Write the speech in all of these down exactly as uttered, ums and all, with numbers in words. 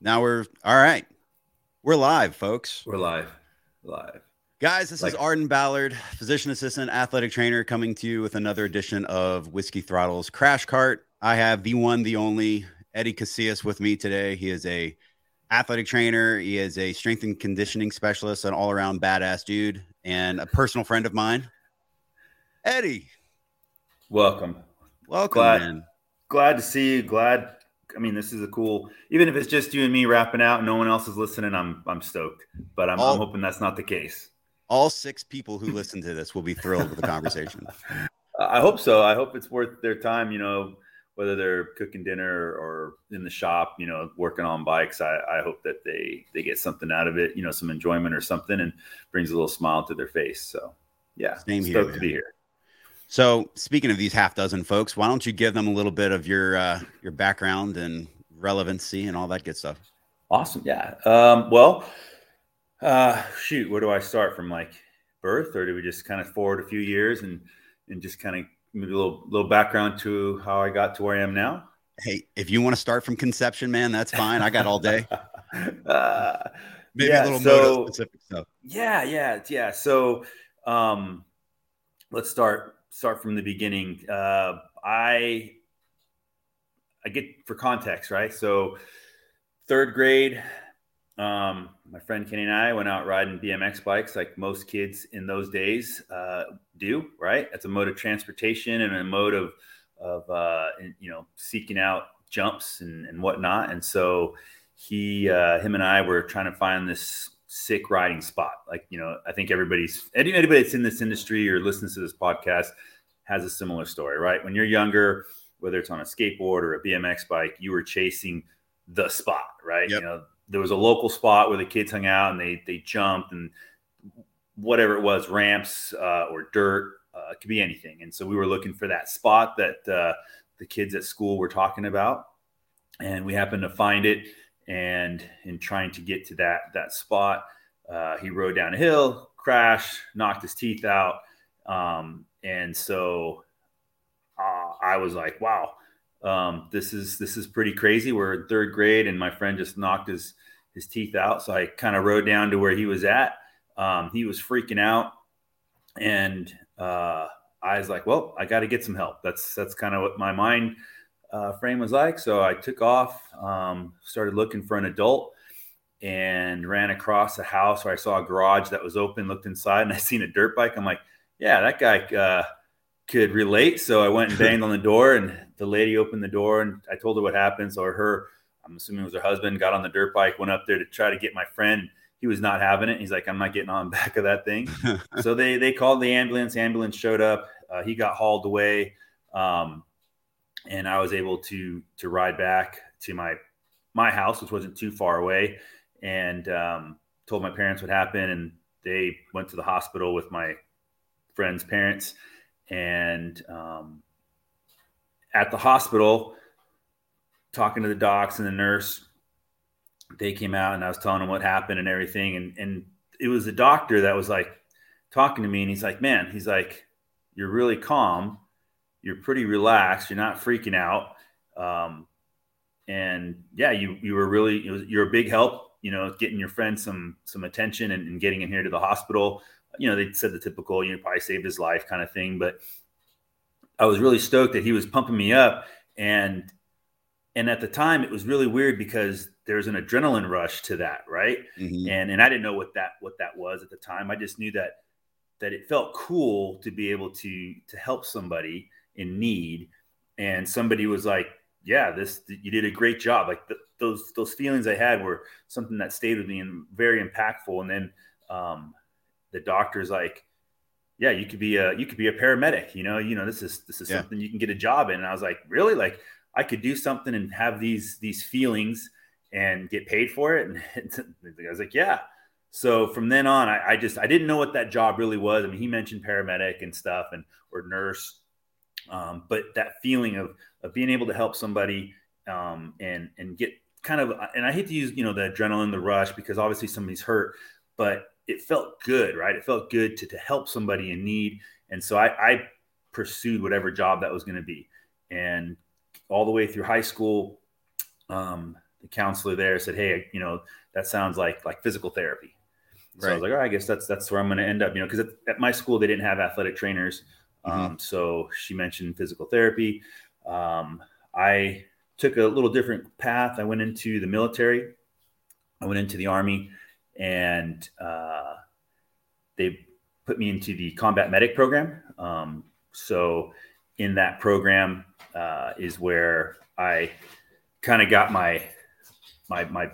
Now we're all right. We're live, folks. We're live. Live. Guys, this like, is Arden Ballard, physician assistant, athletic trainer, coming to you with another edition of Whiskey Throttle's Crash Cart. I have the one, the only Eddie Casillas with me today. He is a athletic trainer. He is a strength and conditioning specialist, an all-around badass dude, and a personal friend of mine. Eddie. Welcome. Welcome, glad, man. Glad to see you. Glad. I mean, this is a cool, even if it's just you and me rapping out, no one else is listening. I'm, I'm stoked, but I'm, all, I'm hoping that's not the case. All six people who listen to this will be thrilled with the conversation. I hope so. I hope it's worth their time, you know, whether they're cooking dinner or in the shop, you know, working on bikes. I, I hope that they, they get something out of it, you know, some enjoyment or something, and brings a little smile to their face. So yeah, Same here, stoked man. to be here. So speaking of these half dozen folks, why don't you give them a little bit of your uh, your background and relevancy and all that good stuff? Awesome. Yeah. Um, well, uh, shoot, where do I start from, like birth, or do we just kind of forward a few years and and just kind of maybe a little little background to how I got to where I am now? Hey, if you want to start from conception, man, that's fine. I got all day. uh, maybe yeah, a little so, moto specific stuff. Yeah, yeah, yeah. So um, let's start. Start from the beginning. Uh, I I get for context, right? So third grade, um, my friend Kenny and I went out riding B M X bikes like most kids in those days uh, do, right? That's a mode of transportation and a mode of, of uh, you know, seeking out jumps and, and whatnot. And so he, uh, him and I were trying to find this sick riding spot. Like, you know, I think everybody's anybody that's in this industry or listens to this podcast has a similar story, right? When you're younger, whether it's on a skateboard or a B M X bike, you were chasing the spot, right? Yep. You know, there was a local spot where the kids hung out and they they jumped and whatever it was, ramps uh, or dirt, uh, it could be anything. And so we were looking for that spot that uh, the kids at school were talking about, and we happened to find it. And in trying to get to that that spot, uh, he rode down a hill, crashed, knocked his teeth out. Um, and so uh, I was like, wow, um, this is this is pretty crazy. We're in third grade, and my friend just knocked his, his teeth out. So I kind of rode down to where he was at. Um, he was freaking out. And uh, I was like, well, I got to get some help. That's, that's kind of what my mind Uh, frame was like. So I took off, um, started looking for an adult, and ran across a house where I saw a garage that was open, looked inside, and I seen a dirt bike. I'm like, yeah, that guy uh, could relate. So I went and banged on the door, and the lady opened the door, and I told her what happened. So her, I'm assuming it was her husband, got on the dirt bike, went up there to try to get my friend. He was not having it. He's like, I'm not getting on back of that thing. So they, they called the ambulance. Ambulance showed up. Uh, he got hauled away. Um, And I was able to to ride back to my my house, which wasn't too far away, and um, told my parents what happened. And they went to the hospital with my friend's parents. And um, at the hospital, talking to the docs and the nurse, they came out, and I was telling them what happened and everything. And, and it was the doctor that was like talking to me, and he's like, man, he's like, you're really calm. You're pretty relaxed. You're not freaking out. Um, and yeah, you, you were really, it was, you're a big help, you know, getting your friend some, some attention and, and getting him here to the hospital. You know, they said the typical, you know, probably saved his life kind of thing, but I was really stoked that he was pumping me up. And, and at the time it was really weird because there's an adrenaline rush to that. Right. Mm-hmm. And, and I didn't know what that, what that was at the time. I just knew that, that it felt cool to be able to, to help somebody in need. And somebody was like, yeah, this, you did a great job. Like th- those, those feelings I had were something that stayed with me and very impactful. And then, um, the doctor's like, yeah, you could be a, you could be a paramedic, you know, you know, this is, this is yeah. something you can get a job in. And I was like, really? Like I could do something and have these, these feelings and get paid for it. And I was like, yeah. So from then on, I, I just, I didn't know what that job really was. I mean, he mentioned paramedic and stuff, and, or nurse, Um, but that feeling of, of being able to help somebody um, and, and get kind of, and I hate to use, you know, the adrenaline, the rush, because obviously somebody's hurt, but it felt good, right? It felt good to, to help somebody in need. And so I, I pursued whatever job that was going to be. And all the way through high school, um, the counselor there said, hey, you know, that sounds like like physical therapy. So right. I was like, all right, I guess that's that's where I'm going to end up, you know, because at, at my school, they didn't have athletic trainers. Mm-hmm. Um, so she mentioned physical therapy. Um, I took a little different path. I went into the military. I went into the Army, and uh, they put me into the combat medic program. Um, so in that program uh, is where I kind of got my my my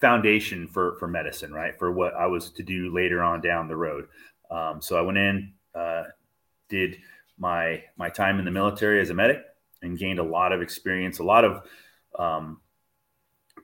foundation for for medicine, right? For what I was to do later on down the road. Um, so I went in, uh, did my my time in the military as a medic, and gained a lot of experience, a lot of um,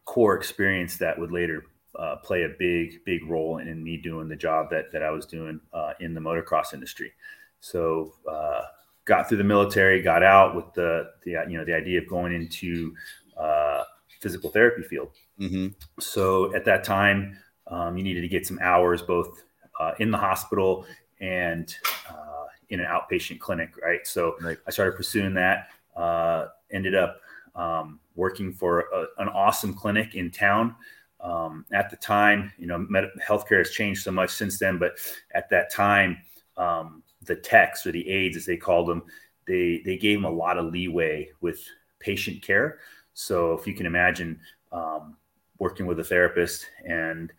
core experience that would later uh, play a big, big role in me doing the job that that I was doing uh, in the motocross industry. So uh, got through the military, got out with the, the you know, the idea of going into uh, physical therapy field. Mm-hmm. So at that time, um, you needed to get some hours both uh, in the hospital and uh, in an outpatient clinic, right? So right. I started pursuing that. Uh, ended up um, working for a, an awesome clinic in town. Um, at the time, you know, med- healthcare has changed so much since then, but at that time, um, the techs or the aides, as they called them, they, they gave them a lot of leeway with patient care. So if you can imagine um, working with a therapist and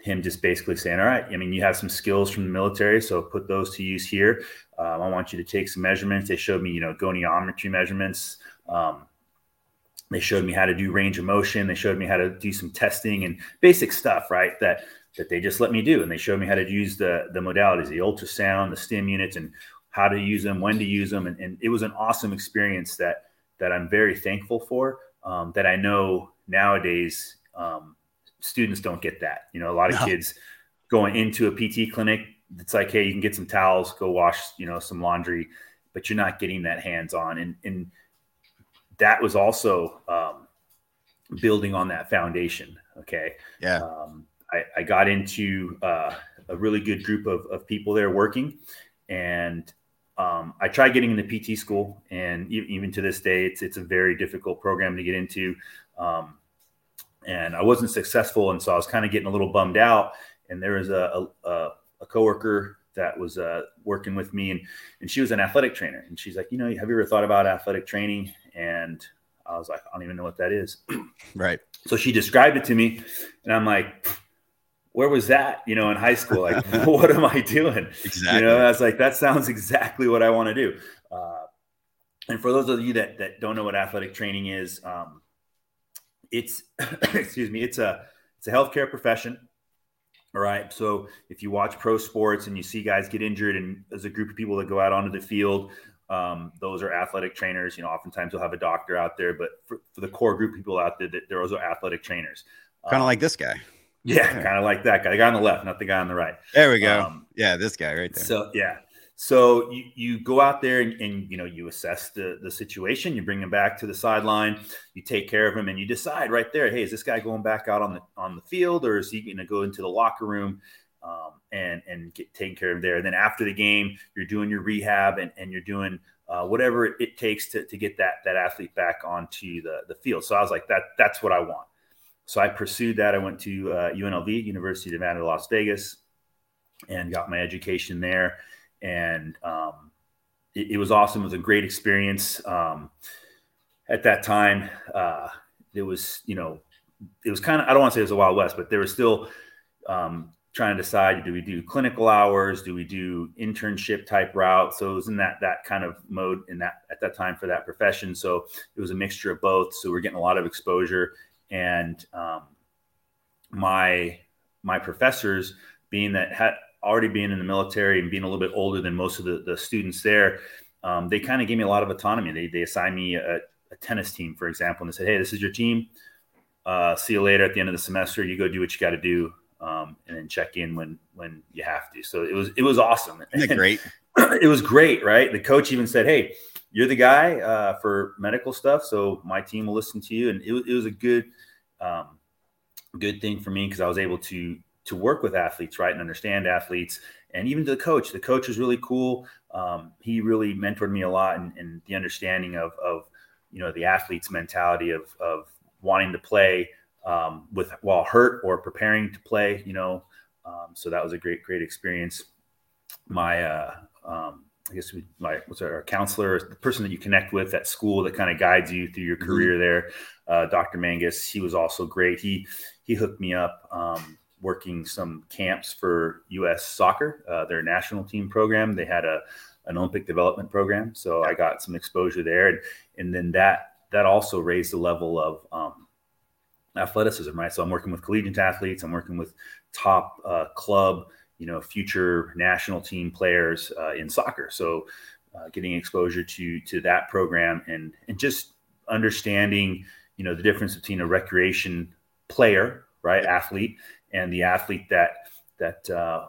him just basically saying, all right, I mean, you have some skills from the military, so put those to use here. Um, I want you to take some measurements. They showed me, you know, goniometry measurements. Um, they showed me how to do range of motion. They showed me how to do some testing and basic stuff, right, that that they just let me do. And they showed me how to use the the modalities, the ultrasound, the stim units, and how to use them, when to use them. And, and it was an awesome experience that that I'm very thankful for, um, that I know nowadays um, – students don't get that. You know, a lot of no. kids going into a P T clinic, it's like, hey, you can get some towels, go wash, you know, some laundry, but you're not getting that hands-on. And and that was also um, building on that foundation. Okay. Yeah. Um, I, I got into uh, a really good group of, of people there working, and um, I tried getting into P T school. And even to this day, it's, it's a very difficult program to get into. Um, And I wasn't successful, and so I was kind of getting a little bummed out. And there was a a, a coworker that was uh, working with me, and and she was an athletic trainer. And she's like, you know, have you ever thought about athletic training? And I was like, I don't even know what that is. Right. So she described it to me, and I'm like, where was that? You know, in high school, like, what am I doing? Exactly. You know, I was like, that sounds exactly what I want to do. Uh, and for those of you that that don't know what athletic training is, um, It's, excuse me, it's a, it's a healthcare profession. All right. So if you watch pro sports and you see guys get injured, and there's a group of people that go out onto the field, um, those are athletic trainers. You know, oftentimes they'll have a doctor out there, but for, for the core group of people out there, there are also athletic trainers. Kind of um, like this guy. Yeah. Right. Kind of like that guy, the guy on the left, not the guy on the right. There we go. Um, yeah. This guy right there. So, yeah. So you, you go out there and, and, you know, you assess the, the situation, you bring him back to the sideline, you take care of him, and you decide right there, hey, is this guy going back out on the, on the field, or is he going to go into the locker room um, and, and get taken care of there? And then after the game, you're doing your rehab, and, and you're doing uh, whatever it takes to, to get that, that athlete back onto the, the field. So I was like, that, that's what I want. So I pursued that. I went to uh, U N L V, University of Nevada, Las Vegas, and got my education there. And um, it, it was awesome. It was a great experience. Um, at that time, uh, it was, you know, it was kind of, I don't want to say it was a Wild West, but they were still um, trying to decide, do we do clinical hours? Do we do internship type route? So it was in that, that kind of mode in that, at that time for that profession. So it was a mixture of both. So we're getting a lot of exposure, and um, my, my professors, being that had, already being in the military and being a little bit older than most of the, the students there, um, they kind of gave me a lot of autonomy. They they assigned me a, a tennis team, for example, and they said, hey, this is your team. Uh, see you later at the end of the semester. You go do what you got to do, um, and then check in when when you have to. So it was it was awesome. Isn't it great? It was great, right? The coach even said, hey, you're the guy uh, for medical stuff, so my team will listen to you. And it, it was a good, um, good thing for me because I was able to to work with athletes, right, and understand athletes. And even to the coach, the coach was really cool. Um, he really mentored me a lot, and the understanding of, of, you know, the athlete's mentality of, of wanting to play um, with while hurt or preparing to play, you know. Um, so that was a great, great experience. My, uh, um, I guess we, my what's our, our counselor, the person that you connect with at school that kind of guides you through your career there, uh, Doctor Mangus, he was also great. He he hooked me up um, working some camps for U S Soccer, uh, their national team program. They had a an Olympic development program, so I got some exposure there, and, and then that that also raised the level of um, athleticism, right? So I'm working with collegiate athletes, I'm working with top uh, club, you know, future national team players uh, in soccer. So uh, getting exposure to to that program and and just understanding, you know, the difference between a recreation player, right, athlete, and the athlete that that uh,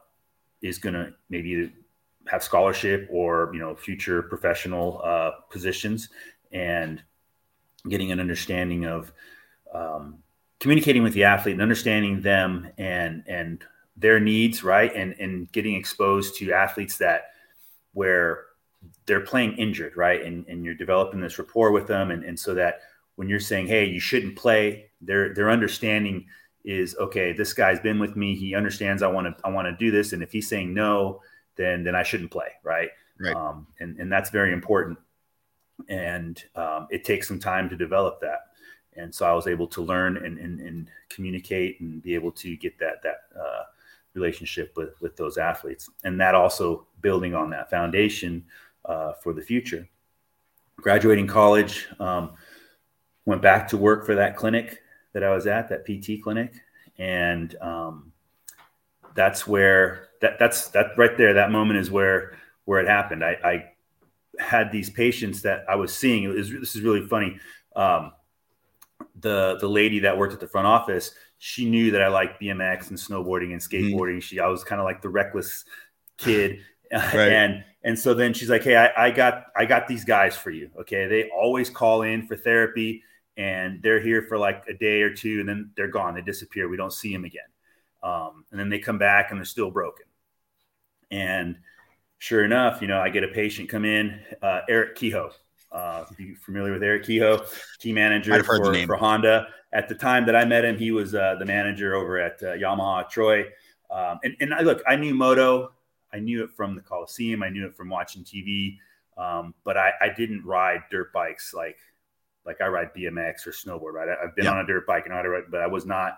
is going to maybe have scholarship or, you know, future professional uh, positions, and getting an understanding of um, communicating with the athlete and understanding them and and their needs, right? And and getting exposed to athletes that where they're playing injured, right? And and you're developing this rapport with them. And, and so that when you're saying, hey, you shouldn't play, their their understanding is, okay, this guy's been with me. He understands I want to I want to do this. And if he's saying no, then then I shouldn't play, right? Right. Um, and, and that's very important. And um, it takes some time to develop that. And so I was able to learn and and, and communicate and be able to get that that uh, relationship with, with those athletes. And that also building on that foundation uh, for the future. Graduating college, um, went back to work for that clinic that I was at, that P T clinic. And um, that's where, that that's that right there, that moment is where where it happened. I, I had these patients that I was seeing. It was, this is really funny. Um, the the lady that worked at the front office, she knew that I liked B M X and snowboarding and skateboarding. Mm. She, I was kind of like the reckless kid. Right. And, and so then she's like, hey, I, I got, I got these guys for you. Okay. They always call in for therapy and they're here for like a day or two and then they're gone. They disappear. We don't see them again. Um, and then they come back and they're still broken. And sure enough, you know, I get a patient come in, uh, Eric Kehoe. Uh, if you're familiar with Eric Kehoe, team manager for, for Honda. At the time that I met him, he was uh, the manager over at uh, Yamaha Troy. Um, and and I, look, I knew moto. I knew it from the Coliseum. I knew it from watching T V. Um, but I, I didn't ride dirt bikes like like I ride B M X or snowboard. Right? I, I've been yeah. on a dirt bike and I ride, but I was not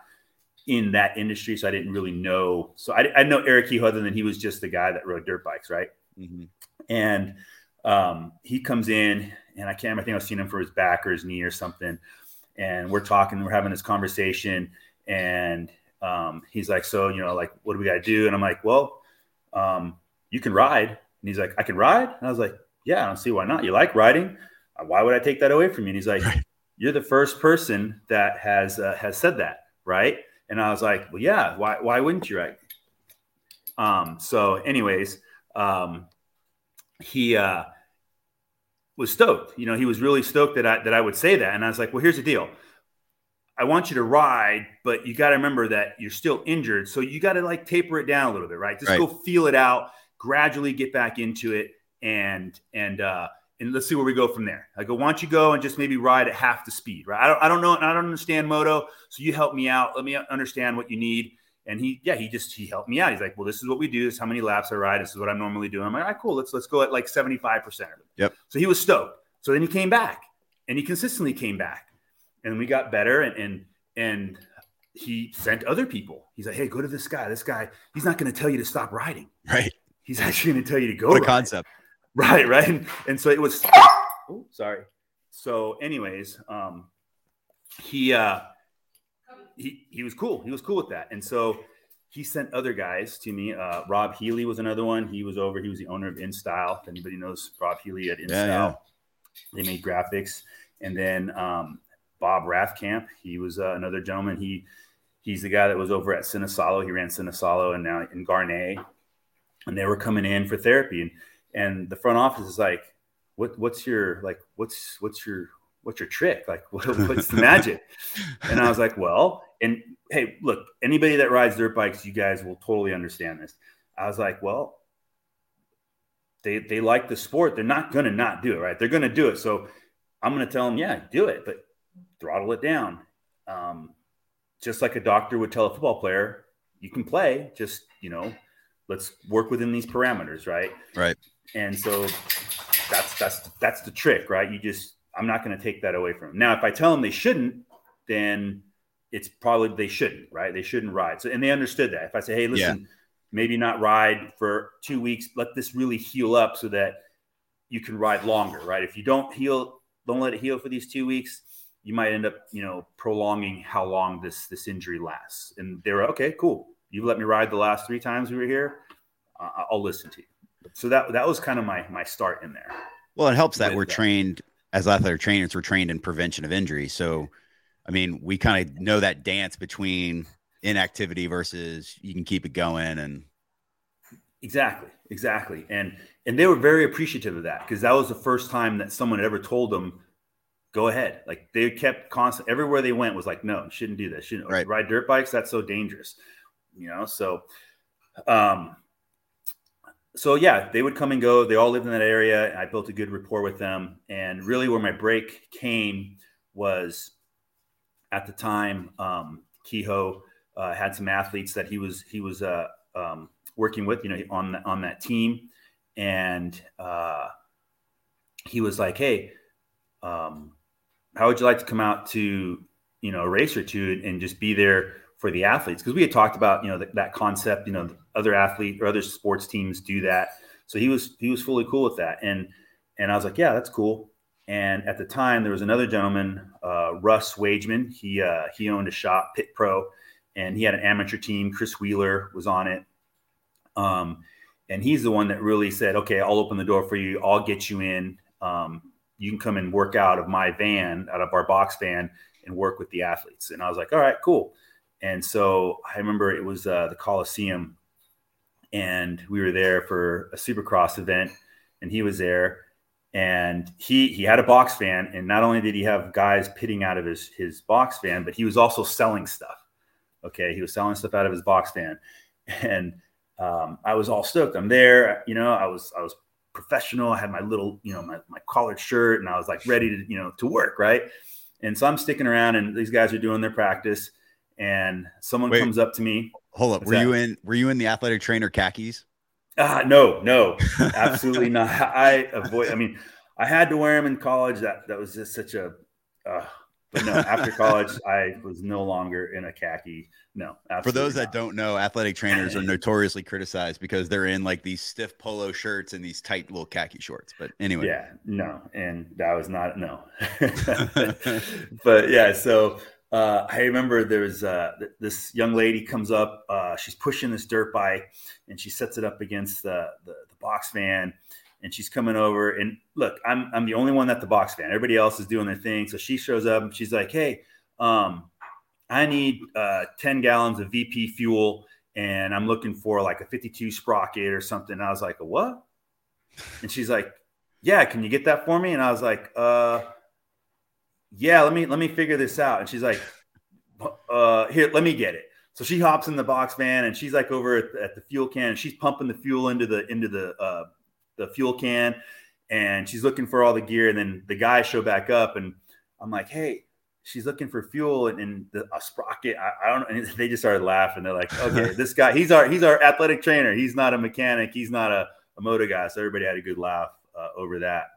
in that industry, so I didn't really know. So I, I know Eric Kehoe other than he was just the guy that rode dirt bikes, right? Mm-hmm. And um, he comes in, and I can't remember, I think I was seeing him for his back or his knee or something. And we're talking, we're having this conversation. And, um, he's like, so, you know, like, what do we got to do? And I'm like, well, um, you can ride. And he's like, I can ride. And I was like, yeah, I don't see why not. You like riding. Why would I take that away from you? And he's like, you're the first person that has, uh, has said that. Right. And I was like, well, yeah, why, why wouldn't you ride? Um, so anyways, um, he, uh, was stoked. You know, he was really stoked that I, that I would say that. And I was like, well, here's the deal. I want you to ride, but you got to remember that you're still injured. So you got to like taper it down a little bit, right? Just right. Go feel it out, gradually get back into it. And, and, uh, and let's see where we go from there. I go, why don't you go and just maybe ride at half the speed, right? I don't, I don't know. I don't understand moto. So you help me out. Let me understand what you need. And he, yeah, he just, he helped me out. He's like, well, this is what we do. This is how many laps I ride. This is what I'm normally doing. I'm like, all right, cool. Let's, let's go at like seventy-five percent of it. Yep. So he was stoked. So then he came back and he consistently came back and we got better. And, and, and he sent other people. He's like, hey, go to this guy, this guy, he's not going to tell you to stop riding. Right. He's actually going to tell you to go. What a concept. Right. Right. And, and so it was, oh, sorry. So anyways, um, he, uh, He he was cool. He was cool with that. And so he sent other guys to me. Uh, Rob Healy was another one. He was over. He was the owner of InStyle. If anybody knows Rob Healy at InStyle, yeah, yeah. They made graphics. And then um, Bob Rathkamp, he was uh, another gentleman. He He's the guy that was over at Sinasalo. He ran Sinasalo and now in Garnet. And they were coming in for therapy. And, and the front office is like, what what's your like what's what's your what's your trick? Like, what, what's the magic? And I was like, well, and hey, look, anybody that rides dirt bikes, you guys will totally understand this. I was like, well, they, they like the sport. They're not going to not do it, right? They're going to do it. So I'm going to tell them, yeah, do it, but throttle it down. um, just like a doctor would tell a football player, you can play, just, you know, let's work within these parameters. Right. Right. And so that's, that's, that's the trick, right? You just, I'm not going to take that away from them. Now, if I tell them they shouldn't, then it's probably, they shouldn't, right? They shouldn't ride. So, and they understood that. If I say, hey, listen, yeah. maybe not ride for two weeks, let this really heal up so that you can ride longer, right? If you don't heal, don't let it heal for these two weeks, you might end up, you know, prolonging how long this, this injury lasts. And they were, okay, cool. You've let me ride the last three times we were here. Uh, I'll listen to you. So that, that was kind of my, my start in there. Well, it helps that we're that. trained as athletic trainers, we're trained in prevention of injury. So, I mean, we kind of know that dance between inactivity versus you can keep it going. And exactly, exactly. And, and they were very appreciative of that, because that was the first time that someone had ever told them, go ahead. Like, they kept constant, everywhere they went was like, no, shouldn't do this. Shouldn't right. ride dirt bikes. That's so dangerous, you know? So, um, so yeah, they would come and go. They all lived in that area. I built a good rapport with them. And really where my break came was at the time, um, Kehoe, uh, had some athletes that he was, he was, uh, um, working with, you know, on, the, on that team. And, uh, he was like, hey, um, how would you like to come out to, you know, a race or two and just be there for the athletes? Because we had talked about, you know, th- that concept, you know, other athlete or other sports teams do that. So he was, he was fully cool with that. And, and I was like, yeah, that's cool. And at the time there was another gentleman, uh, Russ Wageman. He, uh, he owned a shop, Pit Pro, and he had an amateur team. Chris Wheeler was on it. Um, and he's the one that really said, okay, I'll open the door for you. I'll get you in. Um, you can come and work out of my van, out of our box van, and work with the athletes. And I was like, all right, cool. And so I remember it was uh, the Coliseum, and we were there for a Supercross event, and he was there, and he, he had a box van. And not only did he have guys pitting out of his, his box van, but he was also selling stuff. Okay. He was selling stuff out of his box van. And, um, I was all stoked. I'm there, you know, I was, I was professional. I had my little, you know, my, my collared shirt, and I was like ready to, you know, to work. Right. And so I'm sticking around, and these guys are doing their practice, and someone Wait, comes up to me. Hold up. What's were that? you in, were you in the athletic trainer khakis? Uh, no, no, absolutely not. I avoid, I mean, I had to wear them in college. That, that was just such a, uh, but no, after college, I was no longer in a khaki. No. For those not. that don't know, athletic trainers are notoriously criticized because they're in like these stiff polo shirts and these tight little khaki shorts. But anyway. Yeah, no. And that was not, no. But yeah, so uh, I remember there was uh, th- this young lady comes up. Uh, she's pushing this dirt bike, and she sets it up against the, the, the box van. And she's coming over, and look, I'm I'm the only one at the box van. Everybody else is doing their thing. So she shows up, and she's like, hey, um, I need uh, ten gallons of V P fuel, and I'm looking for like a fifty-two sprocket or something. And I was like, a what? And she's like, yeah, can you get that for me? And I was like, uh, yeah, let me let me figure this out. And she's like, uh, here, let me get it. So she hops in the box van, and she's like over at the, at the fuel can, and she's pumping the fuel into the into the uh, the fuel can, and she's looking for all the gear. And then the guys show back up, and I'm like, hey, she's looking for fuel and, and the, a sprocket. I, I don't know. And they just started laughing. They're like, okay, this guy, he's our, he's our athletic trainer. He's not a mechanic. He's not a, a motor guy. So everybody had a good laugh uh, over that.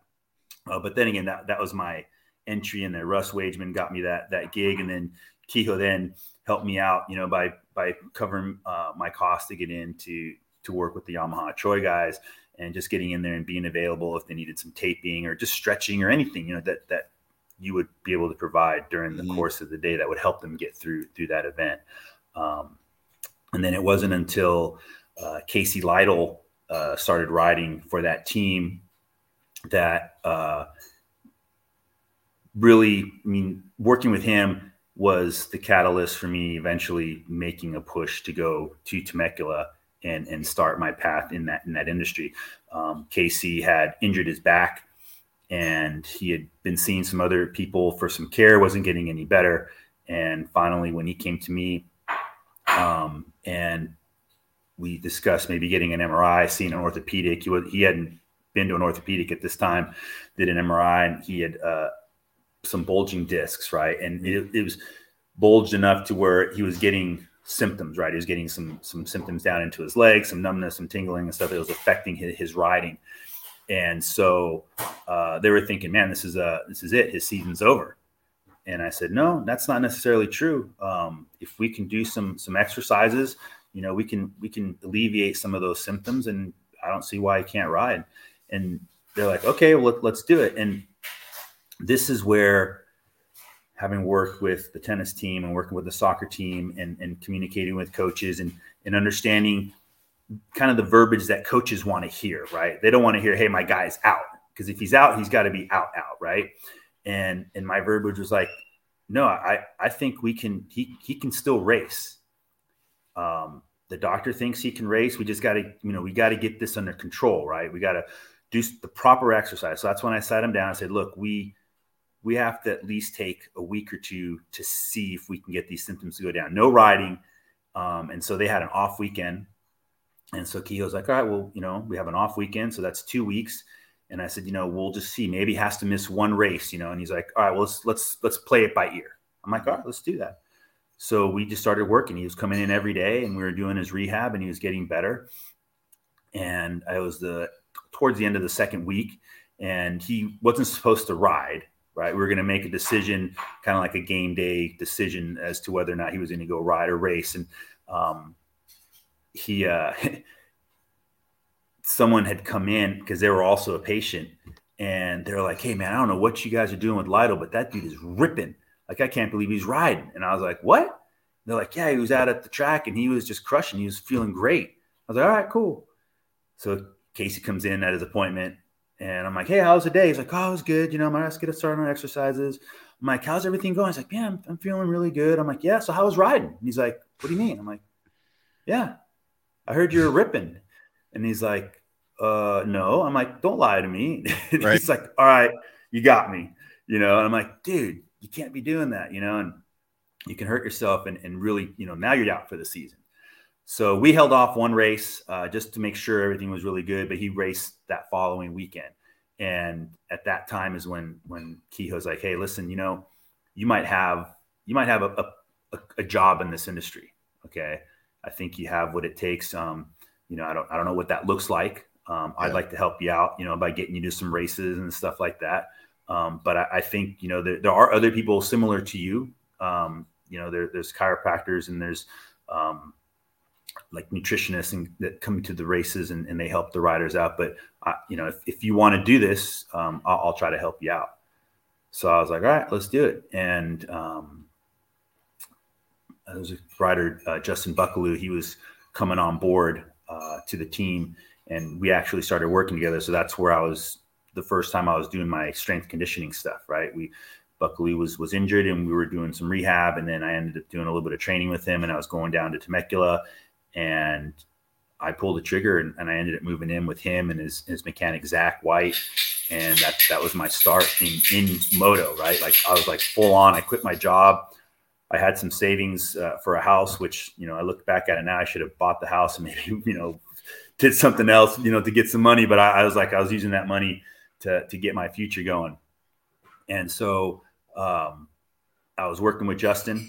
Uh, but then again, that, that was my entry in there. Russ Wageman got me that, that gig. And then Kehoe then helped me out, you know, by, by covering uh, my cost to get in to, to work with the Yamaha Troy guys. And just getting in there and being available if they needed some taping or just stretching or anything, you know, that, that you would be able to provide during the mm-hmm. course of the day that would help them get through, through that event. Um, and then it wasn't until uh, Casey Lytle uh, started riding for that team that uh, really, I mean, working with him was the catalyst for me eventually making a push to go to Temecula and and start my path in that, in that industry. Um, Casey had injured his back, and he had been seeing some other people for some care, wasn't getting any better. And finally, when he came to me um, and we discussed maybe getting an M R I, seeing an orthopedic, he, was, he hadn't been to an orthopedic at this time, did an M R I, and he had uh, some bulging discs, right? And it, it was bulged enough to where he was getting symptoms, right? He was getting some some symptoms down into his legs, some numbness, some tingling and stuff that was affecting his, his riding. And so uh, they were thinking, man, this is uh, this is it. His season's over. And I said, no, that's not necessarily true. Um, if we can do some some exercises, you know, we can we can alleviate some of those symptoms. And I don't see why you can't ride. And they're like, okay, well, let's do it. And this is where, having worked with the tennis team and working with the soccer team and, and communicating with coaches and, and understanding kind of the verbiage that coaches want to hear, right? They don't want to hear, hey, my guy's out. Because if he's out, he's got to be out, out, right? And and my verbiage was like, no, I, I think we can, he he can still race. Um, the doctor thinks he can race. We just got to, you know, we got to get this under control, right? We got to do the proper exercise. So that's when I sat him down and said, look, we, we have to at least take a week or two to see if we can get these symptoms to go down. No riding. Um, and so they had an off weekend. And so Kehoe's like, all right, well, you know, we have an off weekend. So that's two weeks. And I said, you know, we'll just see. Maybe he has to miss one race, you know. And he's like, all right, well, let's let's let's play it by ear. I'm like, all right, let's do that. So we just started working. He was coming in every day, and we were doing his rehab, and he was getting better. And I was the towards the end of the second week, and he wasn't supposed to ride, right? We were going to make a decision, kind of like a game day decision, as to whether or not he was going to go ride or race. And um, he. Uh, someone had come in because they were also a patient, and they're like, hey man, I don't know what you guys are doing with Lytle, but that dude is ripping. Like, I can't believe he's riding. And I was like, what? And they're like, yeah, he was out at the track and he was just crushing. He was feeling great. I was like, all right, cool. So Casey comes in at his appointment and I'm like, hey, how was the day? He's like, oh, it was good. You know, let's get started on exercises. I'm like, how's everything going? He's like, yeah, I'm, I'm feeling really good. I'm like, yeah. So how was riding? And he's like, what do you mean? I'm like, yeah, I heard you're ripping. And he's like, uh, no. I'm like, don't lie to me. And right. He's like, all right, you got me. You know, and I'm like, dude, you can't be doing that, you know, and you can hurt yourself and, and really, you know, now you're out for the season. So we held off one race uh, just to make sure everything was really good, but he raced that following weekend. And at that time is when, when Kehoe's like, hey, listen, you know, you might have, you might have a, a, a job in this industry. Okay. I think you have what it takes. Um, You know, I don't, I don't know what that looks like. Um, yeah. I'd like to help you out, you know, by getting you to some races and stuff like that. Um, but I, I think, you know, there, there are other people similar to you. Um, you know, there, there's chiropractors and there's um, like nutritionists and that come to the races and, and they help the riders out. But, I, you know, if, if you want to do this, um, I'll, I'll try to help you out. So I was like, all right, let's do it. And um, there was a rider, uh, Justin Bucklew. He was coming on board Uh, to the team, and we actually started working together. So that's where I was the first time I was doing my strength conditioning stuff, right? We Buckley was was injured and we were doing some rehab, and then I ended up doing a little bit of training with him, and I was going down to Temecula and I pulled the trigger and, and I ended up moving in with him and his, his mechanic Zach White, and that that was my start in in moto, right? Like I was like full on. I quit my job. I had some savings uh, for a house, which, you know, I look back at it now, I should have bought the house and maybe, you know, did something else, you know, to get some money. But I, I was like, I was using that money to to get my future going. And so um, I was working with Justin.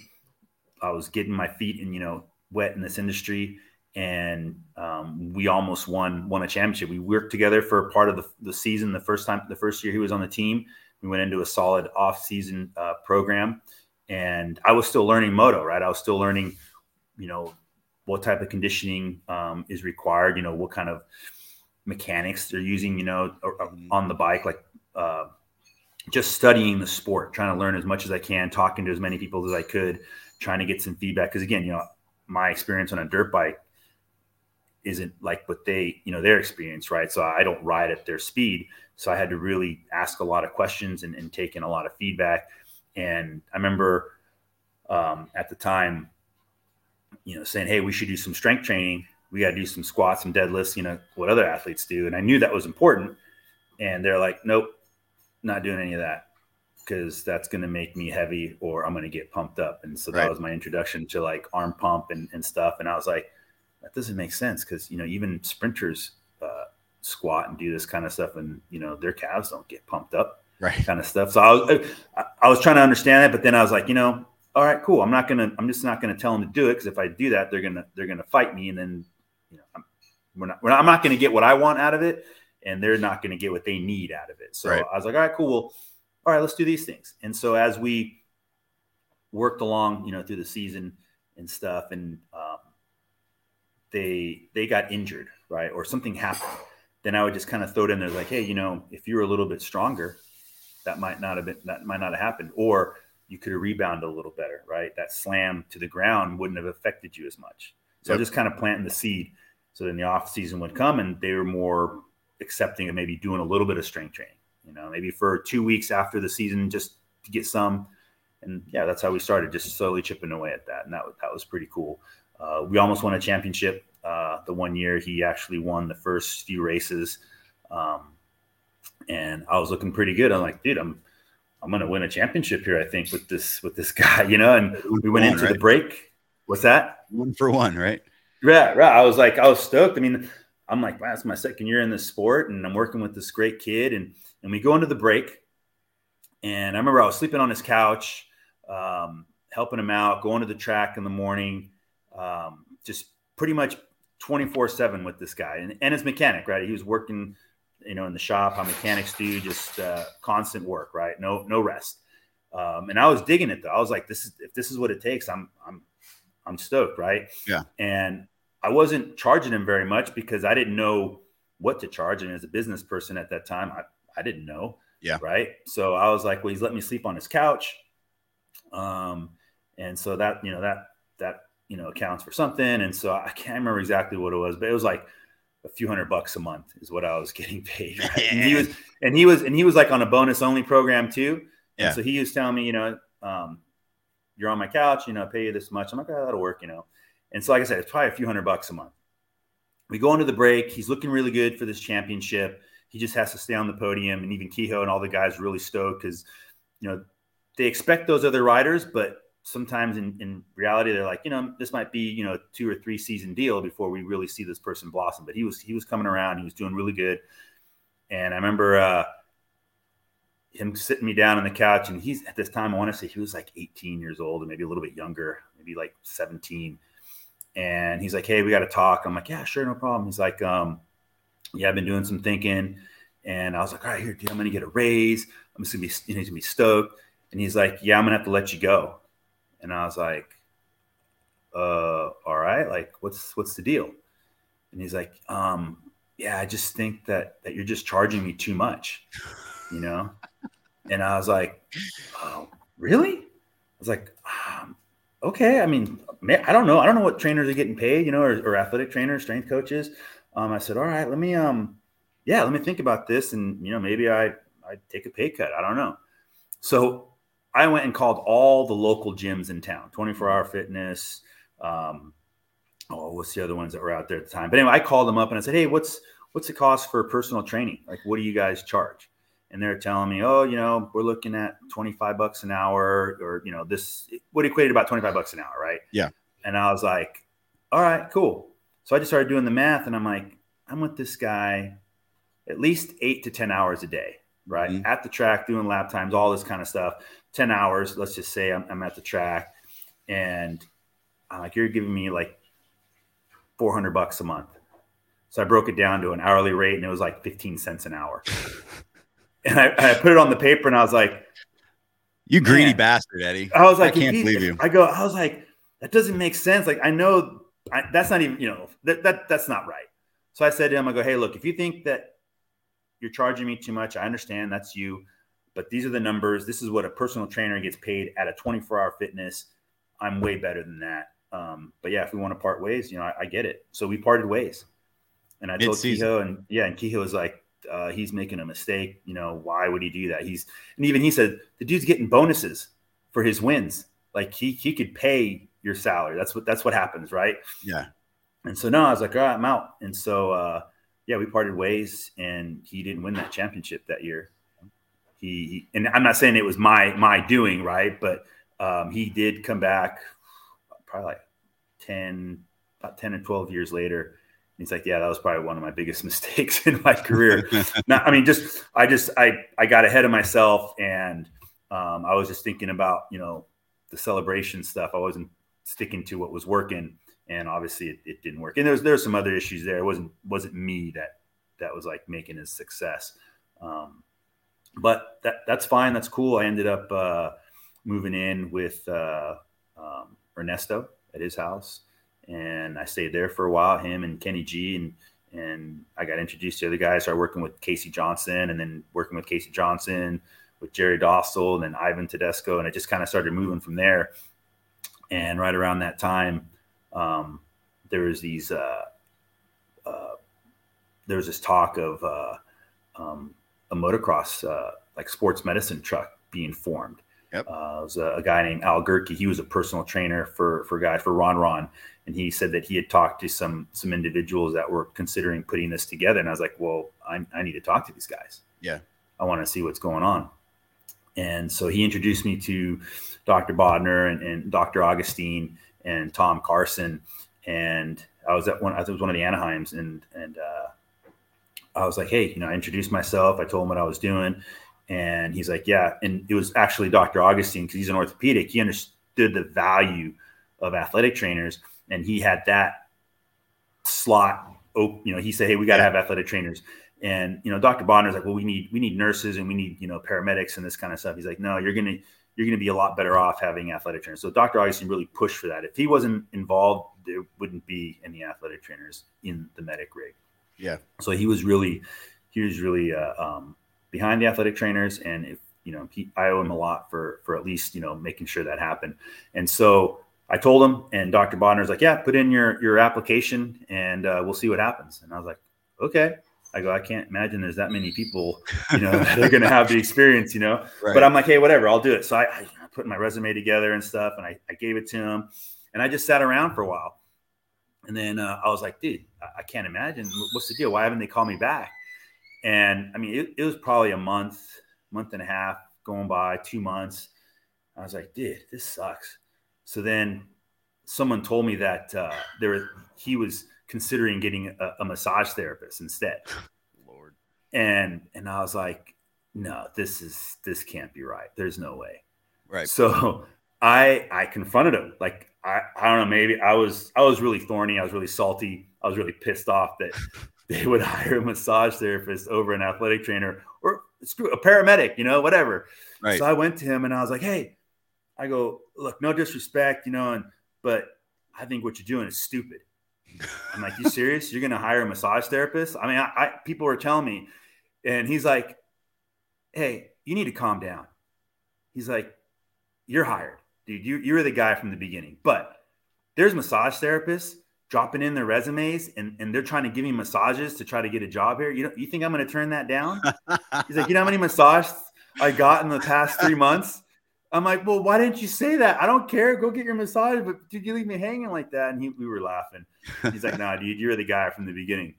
I was getting my feet in, you know, wet in this industry. And um, we almost won, won a championship. We worked together for part of the, the season. The first time, the first year he was on the team, we went into a solid off season uh, program. And I was still learning moto, right? I was still learning, you know, what type of conditioning um, is required, you know, what kind of mechanics they're using, you know, or, or on the bike, like uh, just studying the sport, trying to learn as much as I can, talking to as many people as I could, trying to get some feedback. Because again, you know, my experience on a dirt bike isn't like what they, you know, their experience, right? So I don't ride at their speed. So I had to really ask a lot of questions and, and take in a lot of feedback. And I remember um, at the time, you know, saying, hey, we should do some strength training. We got to do some squats, some deadlifts, you know, what other athletes do. And I knew that was important. And they're like, nope, not doing any of that because that's going to make me heavy or I'm going to get pumped up. And so right. That was my introduction to like arm pump and, and stuff. And I was like, that doesn't make sense because, you know, even sprinters uh, squat and do this kind of stuff. And, you know, their calves don't get pumped up. Right. Kind of stuff. So I was, I, I was trying to understand it, but then I was like, you know, all right, cool. I'm not going to, I'm just not going to tell them to do it. Cause if I do that, they're going to, they're going to fight me. And then, you know, I'm, we're not, we're not, I'm not going to get what I want out of it, and they're not going to get what they need out of it. So right. I was like, all right, cool. Well, all right, let's do these things. And so as we worked along, you know, through the season and stuff, and um, they, they got injured, right. Or something happened. Then I would just kind of throw it in there like, hey, you know, if you were a little bit stronger, that might not have been, that might not have happened. Or you could have rebounded a little better, right? That slam to the ground wouldn't have affected you as much. So yep. just kind of planting the seed. So then the off season would come and they were more accepting of maybe doing a little bit of strength training, you know, maybe for two weeks after the season, just to get some. And yeah, that's how we started, just slowly chipping away at that. And that, that was pretty cool. Uh, we almost won a championship. Uh, the one year he actually won the first few races. Um, and I was looking pretty good. I'm like, dude, I'm, I'm going to win a championship here, I think, with this, with this guy, you know, and we went into the break. What's that? One for one, right? Yeah. Right. I was like, I was stoked. I mean, I'm like, wow, it's my second year in this sport and I'm working with this great kid. And, and we go into the break, and I remember I was sleeping on his couch, um, helping him out, going to the track in the morning, um, just pretty much twenty-four seven with this guy and, and his mechanic, right? He was working, you know, in the shop, how mechanics do, just uh, constant work, right? No, no rest. Um, and I was digging it though. I was like, this is, if this is what it takes, I'm, I'm, I'm stoked. Right. Yeah. And I wasn't charging him very much because I didn't know what to charge. And as a business person at that time, I, I didn't know. Yeah. Right. So I was like, well, he's letting me sleep on his couch. Um, and so that, you know, that, that, you know, accounts for something. And so I can't remember exactly what it was, but it was like a few hundred bucks a month is what I was getting paid. Right? Yeah. And he was, and he was, and he was like on a bonus only program too. Yeah. And so he was telling me, you know, um, you're on my couch, you know, I pay you this much. I'm like, oh, that'll work, you know? And so, like I said, it's probably a few hundred bucks a month. We go into the break. He's looking really good for this championship. He just has to stay on the podium, and even Kehoe and all the guys really stoked because, you know, they expect those other riders, but sometimes in, in reality, they're like, you know, this might be, you know, a two or three season deal before we really see this person blossom. But he was, he was coming around, he was doing really good. And I remember uh, him sitting me down on the couch, and he's at this time, I want to say he was like eighteen years old and maybe a little bit younger, maybe like seventeen. And he's like, hey, we got to talk. I'm like, yeah, sure. No problem. He's like, um, yeah, I've been doing some thinking. And I was like, all right, here, dude, I'm going to get a raise. I'm just going to be, you know, he's going to be stoked. And he's like, yeah, I'm going to have to let you go. And I was like, uh, all right, like, what's, what's the deal? And he's like, um, yeah, I just think that, that you're just charging me too much, you know? And I was like, oh, really? I was like, um, okay. I mean, I don't know. I don't know what trainers are getting paid, you know, or, or athletic trainers, strength coaches. Um, I said, all right, let me, um, yeah, let me think about this. And, you know, maybe I, I take a pay cut. I don't know. So I went and called all the local gyms in town, twenty-four hour fitness. Um, oh, what's the other ones that were out there at the time? But anyway, I called them up and I said, hey, what's, what's the cost for personal training? Like, what do you guys charge? And they're telling me, oh, you know, we're looking at twenty-five bucks an hour, or, you know, this would equate to about twenty-five bucks an hour. Right. Yeah. And I was like, all right, cool. So I just started doing the math, and I'm like, I'm with this guy at least eight to ten hours a day. Right. Mm-hmm. At the track, doing lap times, all this kind of stuff. ten hours, let's just say I'm, I'm at the track, and I'm like, you're giving me like four hundred bucks a month. So I broke it down to an hourly rate, and it was like fifteen cents an hour. And I, I put it on the paper, and I was like, you greedy man. Bastard, Eddie. I was like, I can't he, believe you. I go, I was like, that doesn't make sense. Like, I know I, that's not even, you know, that, that that's not right. So I said to him, I go, hey, look, if you think that you're charging me too much, I understand that's you, but these are the numbers. This is what a personal trainer gets paid at a twenty-four hour fitness. I'm way better than that. Um, but yeah, if we want to part ways, you know, I, I get it. So we parted ways, and I told Kehoe, and yeah, and Kehoe was like, uh, he's making a mistake. You know, why would he do that? He's, and even he said, the dude's getting bonuses for his wins. Like he, he could pay your salary. That's what, that's what happens. Right. Yeah. And so no, I was like, all right, I'm out. And so, uh, yeah, we parted ways, and he didn't win that championship that year. He, and I'm not saying it was my my doing, right? But um, he did come back probably like ten, about ten or twelve years later. He's like, yeah, that was probably one of my biggest mistakes in my career. Not, I mean, just I just I I got ahead of myself, and um, I was just thinking about, you know, the celebration stuff. I wasn't sticking to what was working, and obviously it, it didn't work. And there's there's some other issues there. It wasn't wasn't me that that was like making his success. Um, but that that's fine. That's cool. I ended up uh, moving in with uh, um, Ernesto at his house, and I stayed there for a while. Him and Kenny G, and and I got introduced to the other guys. Started working with Casey Johnson, and then working with Casey Johnson with Jerry Dossel, and then Ivan Tedesco, and it just kind of started moving from there. And right around that time, um, there was these uh, uh, there was this talk of uh, um, a motocross uh, like sports medicine truck being formed. Yep. Uh, it was a, a guy named Al Gerke. He was a personal trainer for for guy for Ron Ron, and he said that he had talked to some some individuals that were considering putting this together. And I was like, well, I, I need to talk to these guys. Yeah, I want to see what's going on. And so he introduced me to Doctor Bodner and, and Doctor Augustine and Tom Carson. And I was at one, I think it was one of the Anaheims, and and uh, I was like, hey, you know, I introduced myself. I told him what I was doing. And he's like, yeah. And it was actually Doctor Augustine, because he's an orthopedic. He understood the value of athletic trainers, and he had that slot. Oh, you know, he said, hey, we got to have athletic trainers. And, you know, Doctor Bodner's like, well, we need we need nurses, and we need, you know, paramedics and this kind of stuff. He's like, no, you're going to you're going to be a lot better off having athletic trainers. So Doctor Augustine really pushed for that. If he wasn't involved, there wouldn't be any athletic trainers in the medic rig. Yeah. So he was really he was really uh, um, behind the athletic trainers. And, if you know, he, I owe him a lot for for at least, you know, making sure that happened. And so I told him, and Doctor Bodner's like, yeah, put in your your application and uh, we'll see what happens. And I was like, OK. I go, I can't imagine there's that many people, you know, that are going to have the experience, you know, right. But I'm like, hey, whatever, I'll do it. So I, I put my resume together and stuff, and I, I gave it to him, and I just sat around for a while. And then uh, I was like, dude, I, I can't imagine. What's the deal? Why haven't they called me back? And I mean, it, it was probably a month, month and a half going by, two months. I was like, dude, this sucks. So then someone told me that uh, there he was considering getting a, a massage therapist instead. Lord. And, and I was like, no, this is, this can't be right. There's no way. Right. So I, I confronted him. Like, I, I don't know, maybe I was, I was really thorny. I was really salty. I was really pissed off that they would hire a massage therapist over an athletic trainer, or screw a paramedic, you know, whatever. Right. So I went to him and I was like, hey, I go, look, no disrespect, you know, and, but I think what you're doing is stupid. I'm like, you serious? You're going to hire a massage therapist? I mean, I, I people were telling me, and he's like, hey, you need to calm down. He's like, you're hired, dude. You, you were the guy from the beginning. But there's massage therapists dropping in their resumes, and, and they're trying to give me massages to try to get a job here. You know, you think I'm going to turn that down? He's like, you know how many massages I got in the past three months? I'm like, well, why didn't you say that? I don't care. Go get your massage. But dude, you leave me hanging like that. And he, we were laughing. He's like, nah, dude, you're the guy from the beginning.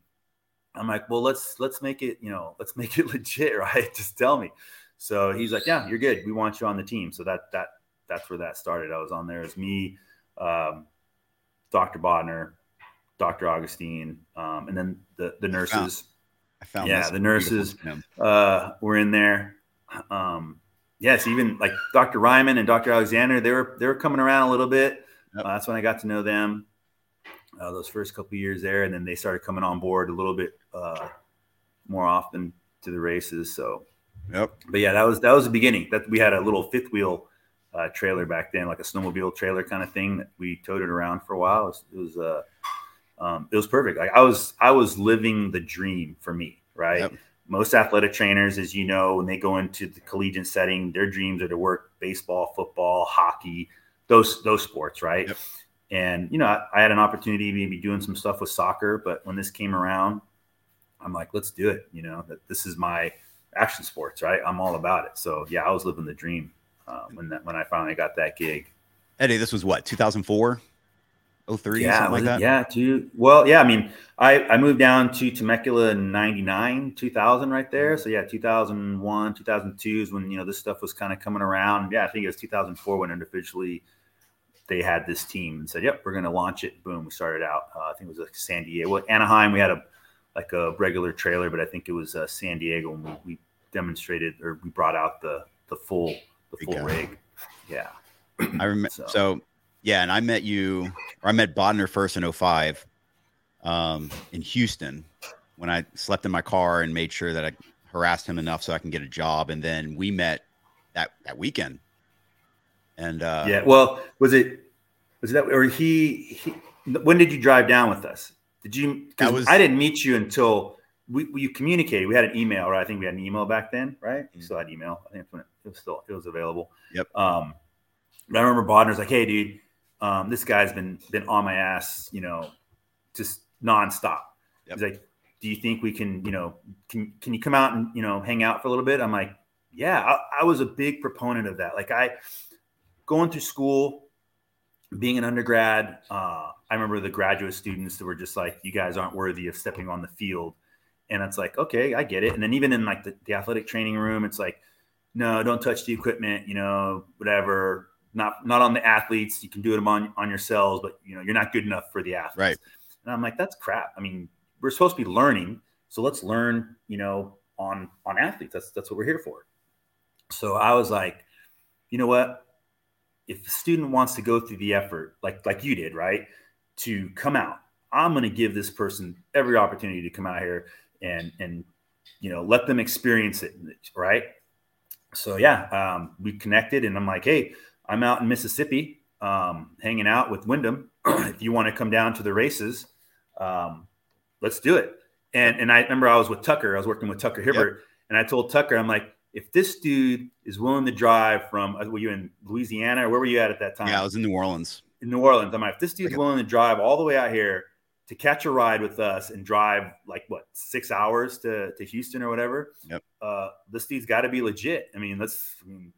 I'm like, well, let's, let's make it, you know, let's make it legit. Right. Just tell me. So he's like, yeah, you're good. We want you on the team. So that, that, that's where that started. I was on there as me, um, Doctor Bodner, Doctor Augustine. Um, and then the, the nurses, I found, I found yeah, the nurses, uh, were in there. Um, Yes, even like Doctor Ryman and Doctor Alexander, they were they were coming around a little bit. Yep. Uh, that's when I got to know them, uh, those first couple of years there, and then they started coming on board a little bit uh, more often to the races. So, yep. But yeah, that was that was the beginning. That we had a little fifth wheel uh, trailer back then, like a snowmobile trailer kind of thing that we towed it around for a while. It was it was, uh, um, it was perfect. Like I was I was living the dream for me, right? Yep. Most athletic trainers, as you know, when they go into the collegiate setting, their dreams are to work baseball, football, hockey, those those sports, right? Yep. And, you know, I, I had an opportunity to maybe doing some stuff with soccer, but when this came around, I'm like, let's do it. You know, that this is my action sports, right? I'm all about it. So, yeah, I was living the dream uh, when that when I finally got that gig. Eddie, this was what, two thousand four? oh three, yeah, something like that? Yeah, two, well, yeah, I mean, I, I moved down to Temecula in ninety-nine, two thousand right there. So, yeah, two thousand one, two thousand two is when, you know, this stuff was kind of coming around. Yeah, I think it was two thousand four when individually they had this team and said, yep, we're going to launch it. Boom, we started out. Uh, I think it was like San Diego. Well, Anaheim, we had a like a regular trailer, but I think it was uh, San Diego when we, we demonstrated or we brought out the the full the full rig. Yeah. I remember. So. so, yeah, and I met you, or I met Bodner first in oh five um, in Houston when I slept in my car and made sure that I harassed him enough so I can get a job. And then we met that, that weekend. And uh, yeah, well, was it was it that or he, he? When did you drive down with us? Did you? That was, I didn't meet you until we, we communicated. We had an email, right? I think we had an email back then, right? Mm-hmm. We still had email. I think it was still it was available. Yep. Um, but I remember Bodner's like, "Hey, dude, um, this guy's been been on my ass, you know, just nonstop." Yep. He's like, "Do you think we can, you know, can can you come out and you know hang out for a little bit?" I'm like, "Yeah." I, I was a big proponent of that. Like I. Going through school, being an undergrad, uh, I remember the graduate students that were just like, you guys aren't worthy of stepping on the field. And it's like, okay, I get it. And then even in like the, the athletic training room, it's like, no, don't touch the equipment, you know, whatever. Not not on the athletes. You can do it on, on yourselves, but, you know, you're not good enough for the athletes. Right. And I'm like, that's crap. I mean, we're supposed to be learning. So let's learn, you know, on, on athletes. That's, that's what we're here for. So I was like, you know what? If a student wants to go through the effort, like like you did, right, to come out, I'm going to give this person every opportunity to come out here and, and you know, let them experience it, right? So, yeah, um, we connected, and I'm like, hey, I'm out in Mississippi um, hanging out with Wyndham. If you want to come down to the races, um, let's do it. And and I remember I was with Tucker. I was working with Tucker Hibbert, yep. And I told Tucker, I'm like, if this dude is willing to drive from, were you in Louisiana or where were you at at that time? Yeah, I was in New Orleans. In New Orleans. I'm like, if this dude's like a, willing to drive all the way out here to catch a ride with us and drive like what, six hours to, to Houston or whatever. Yep. Uh, this dude's got to be legit. I mean, let's, I mean,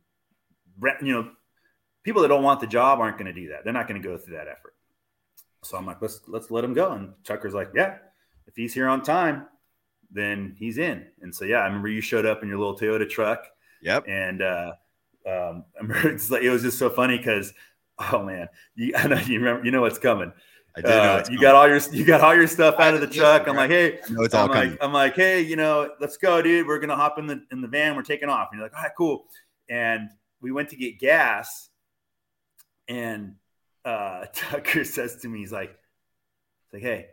you know, people that don't want the job aren't going to do that. They're not going to go through that effort. So I'm like, let's, let's let him go. And Tucker's like, yeah, if he's here on time, then he's in. And so, yeah, I remember you showed up in your little Toyota truck. Yep. And uh, um, I remember it's like, it was just so funny because, oh man, you, I know you remember, you know what's coming. I do. Uh, know what's you coming. got all your you got all your stuff out of the truck. I'm like, hey, I know it's I'm all like, coming. I'm like, hey, you know, let's go, dude. We're gonna hop in the in the van. We're taking off. And you're like, all right, cool. And we went to get gas, and uh, Tucker says to me, he's like, it's like, hey.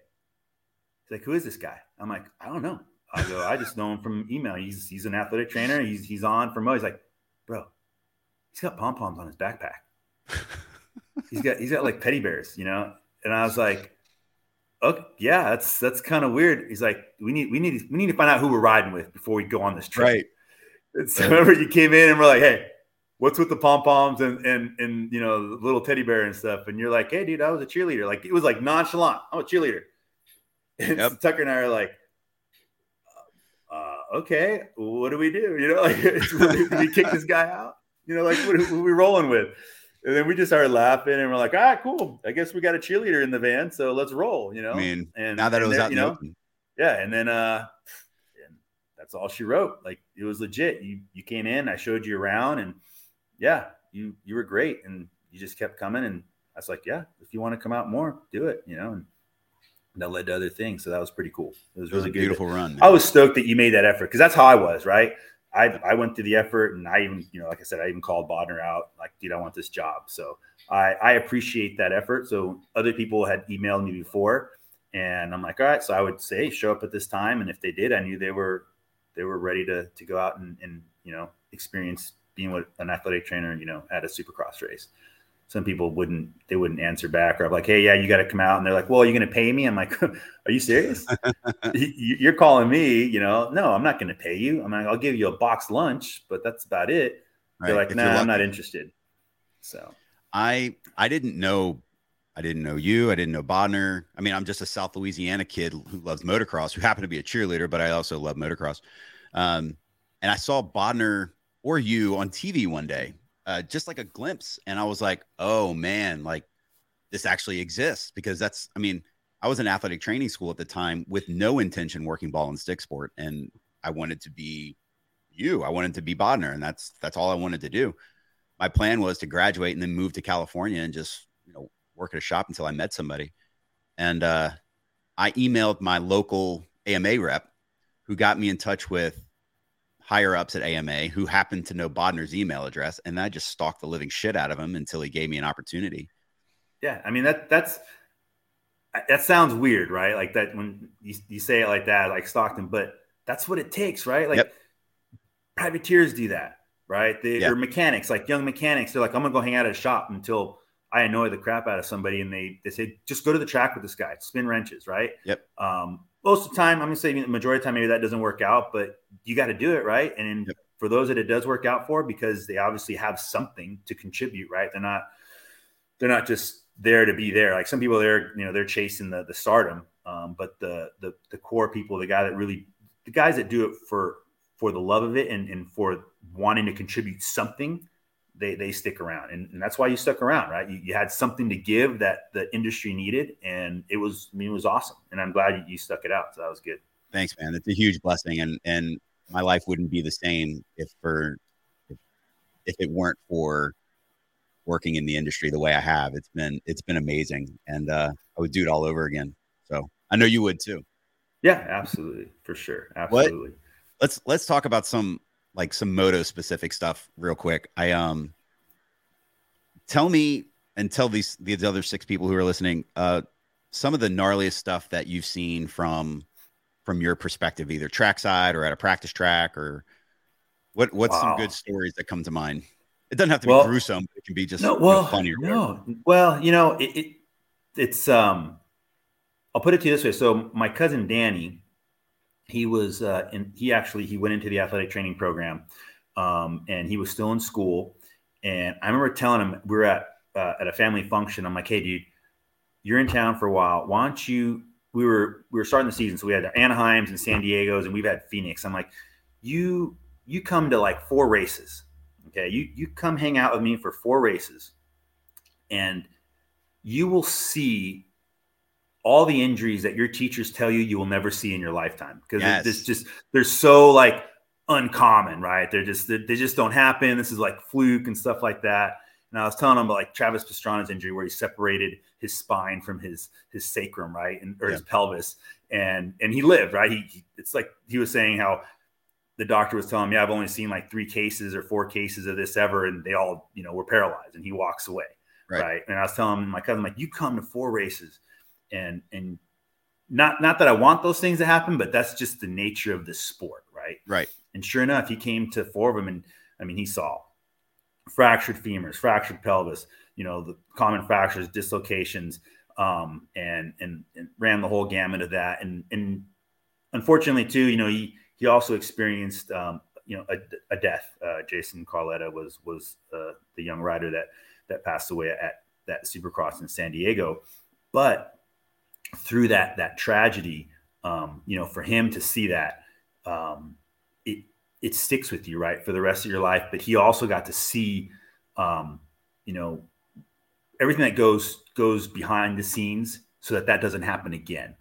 He's like, who is this guy? I'm like, I don't know. I go, I just know him from email. He's he's an athletic trainer. He's he's on for Mo. He's like, bro, he's got pom poms on his backpack. he's got he's got like teddy bears, you know. And I was like, okay, yeah, that's that's kind of weird. He's like, we need we need we need to find out who we're riding with before we go on this trip. Right. And so remember, you came in and we're like, hey, what's with the pom poms and and and you know the little teddy bear and stuff? And you're like, hey, dude, I was a cheerleader. Like it was like nonchalant. I'm a cheerleader. And yep. Tucker and I are like, uh, okay, what do we do? You know, like, do we kick this guy out? You know, like, what, what are we rolling with? And then we just started laughing, and we're like, all right, cool. I guess we got a cheerleader in the van, so let's roll, you know? I mean, and, now that and it was there, out in the open. Yeah, and then uh, and that's all she wrote. Like, it was legit. You you came in, I showed you around, and, yeah, you, you were great. And you just kept coming, and I was like, yeah, if you want to come out more, do it, you know? And that led to other things. So that was pretty cool. It was, it was really a good. Beautiful run. Man. I was stoked that you made that effort because that's how I was, right? I I went through the effort, and I even, you know, like I said, I even called Bodner out, like, dude, I want this job. So I, I appreciate that effort. So other people had emailed me before, and I'm like, all right. So I would say, show up at this time. And if they did, I knew they were they were ready to to go out and, and you know, experience being with an athletic trainer, you know, at a Supercross race. Some people wouldn't, they wouldn't answer back, or I'm like, hey, yeah, you got to come out. And they're like, well, are you going to pay me? I'm like, are you serious? You're calling me, you know, no, I'm not going to pay you. I'm like, I'll give you a box lunch, but that's about it. Right. They're like, if no, nah, I'm not interested. So I, I didn't know, I didn't know you. I didn't know Bodner. I mean, I'm just a South Louisiana kid who loves motocross, who happened to be a cheerleader, but I also love motocross. Um, and I saw Bodner or you on T V one day. Uh, just like a glimpse. And I was like, oh man, like this actually exists, because that's, I mean, I was in athletic training school at the time with no intention working ball and stick sport. And I wanted to be you, I wanted to be Bodner. And that's, that's all I wanted to do. My plan was to graduate and then move to California and just, you know, work at a shop until I met somebody. And uh, I emailed my local A M A rep who got me in touch with higher ups at A M A who happened to know Bodner's email address. And I just stalked the living shit out of him until he gave me an opportunity. Yeah. I mean, that, that's, that sounds weird, right? Like that, when you, you say it like that, like stalked him, but that's what it takes, right? Like yep. privateers do that, right? They, yep. They're mechanics, like young mechanics. They're like, I'm going to go hang out at a shop until I annoy the crap out of somebody. And they, they say, just go to the track with this guy, spin wrenches. Right. Yep. Um, most of the time, I'm going to say the majority of the time, maybe that doesn't work out, but you got to do it. Right. And yep. for those that it does work out for, because they obviously have something to contribute, right? They're not, they're not just there to be there. Like some people there, you know, they're chasing the, the stardom. Um, but the, the, the core people, the guy that really, the guys that do it for, for the love of it and, and for wanting to contribute something, they they stick around. And, and that's why you stuck around, right? You, you had something to give that the industry needed. And it was, I mean, it was awesome. And I'm glad you, you stuck it out. So that was good. Thanks, man. That's a huge blessing. And, and my life wouldn't be the same if for, if, if it weren't for working in the industry the way I have. It's been, it's been amazing. And uh, I would do it all over again. So I know you would too. Yeah, absolutely. For sure. Absolutely. What? Let's, let's talk about some, like some moto specific stuff real quick. I, um, tell me and tell these, these other six people who are listening, uh, some of the gnarliest stuff that you've seen from, from your perspective, either trackside or at a practice track or what, what's wow. some good stories that come to mind? It doesn't have to well, be gruesome. But it can be just no, well, you know, funny. No. Well, you know, it, it, it's, um, I'll put it to you this way. So my cousin, Danny, he was, uh, and he actually, he went into the athletic training program, um, and he was still in school. And I remember telling him, we were at, uh, at a family function. I'm like, hey dude, you're in town for a while. Why don't you, we were, we were starting the season. So we had the Anaheims and San Diego's and we've had Phoenix. I'm like, you, you come to like four races. Okay. You, you come hang out with me for four races and you will see all the injuries that your teachers tell you you will never see in your lifetime, because yes. it's just they're so like uncommon, right? They're just they're, they just don't happen. This is like fluke and stuff like that. And I was telling him about like Travis Pastrana's injury where he separated his spine from his his sacrum, right, and or yeah. his pelvis, and and he lived, right? He, he it's like he was saying how the doctor was telling him, yeah, I've only seen like three cases or four cases of this ever, and they all you know were paralyzed, and he walks away, right? right? And I was telling him, my cousin, like you come to four races. And, and not, not that I want those things to happen, but that's just the nature of the sport. Right. Right. And sure enough, he came to four of them. And I mean, he saw fractured femurs, fractured pelvis, you know, the common fractures, dislocations, um, and, and, and ran the whole gamut of that. And, and unfortunately too, you know, he, he also experienced, um, you know, a, a death. uh, Jason Carletta was, was, uh, the young rider that, that passed away at that Supercross in San Diego. But through that, that tragedy, um, you know, for him to see that, um, it, it sticks with you, right, for the rest of your life. But he also got to see, um, you know, everything that goes, goes behind the scenes so that that doesn't happen again.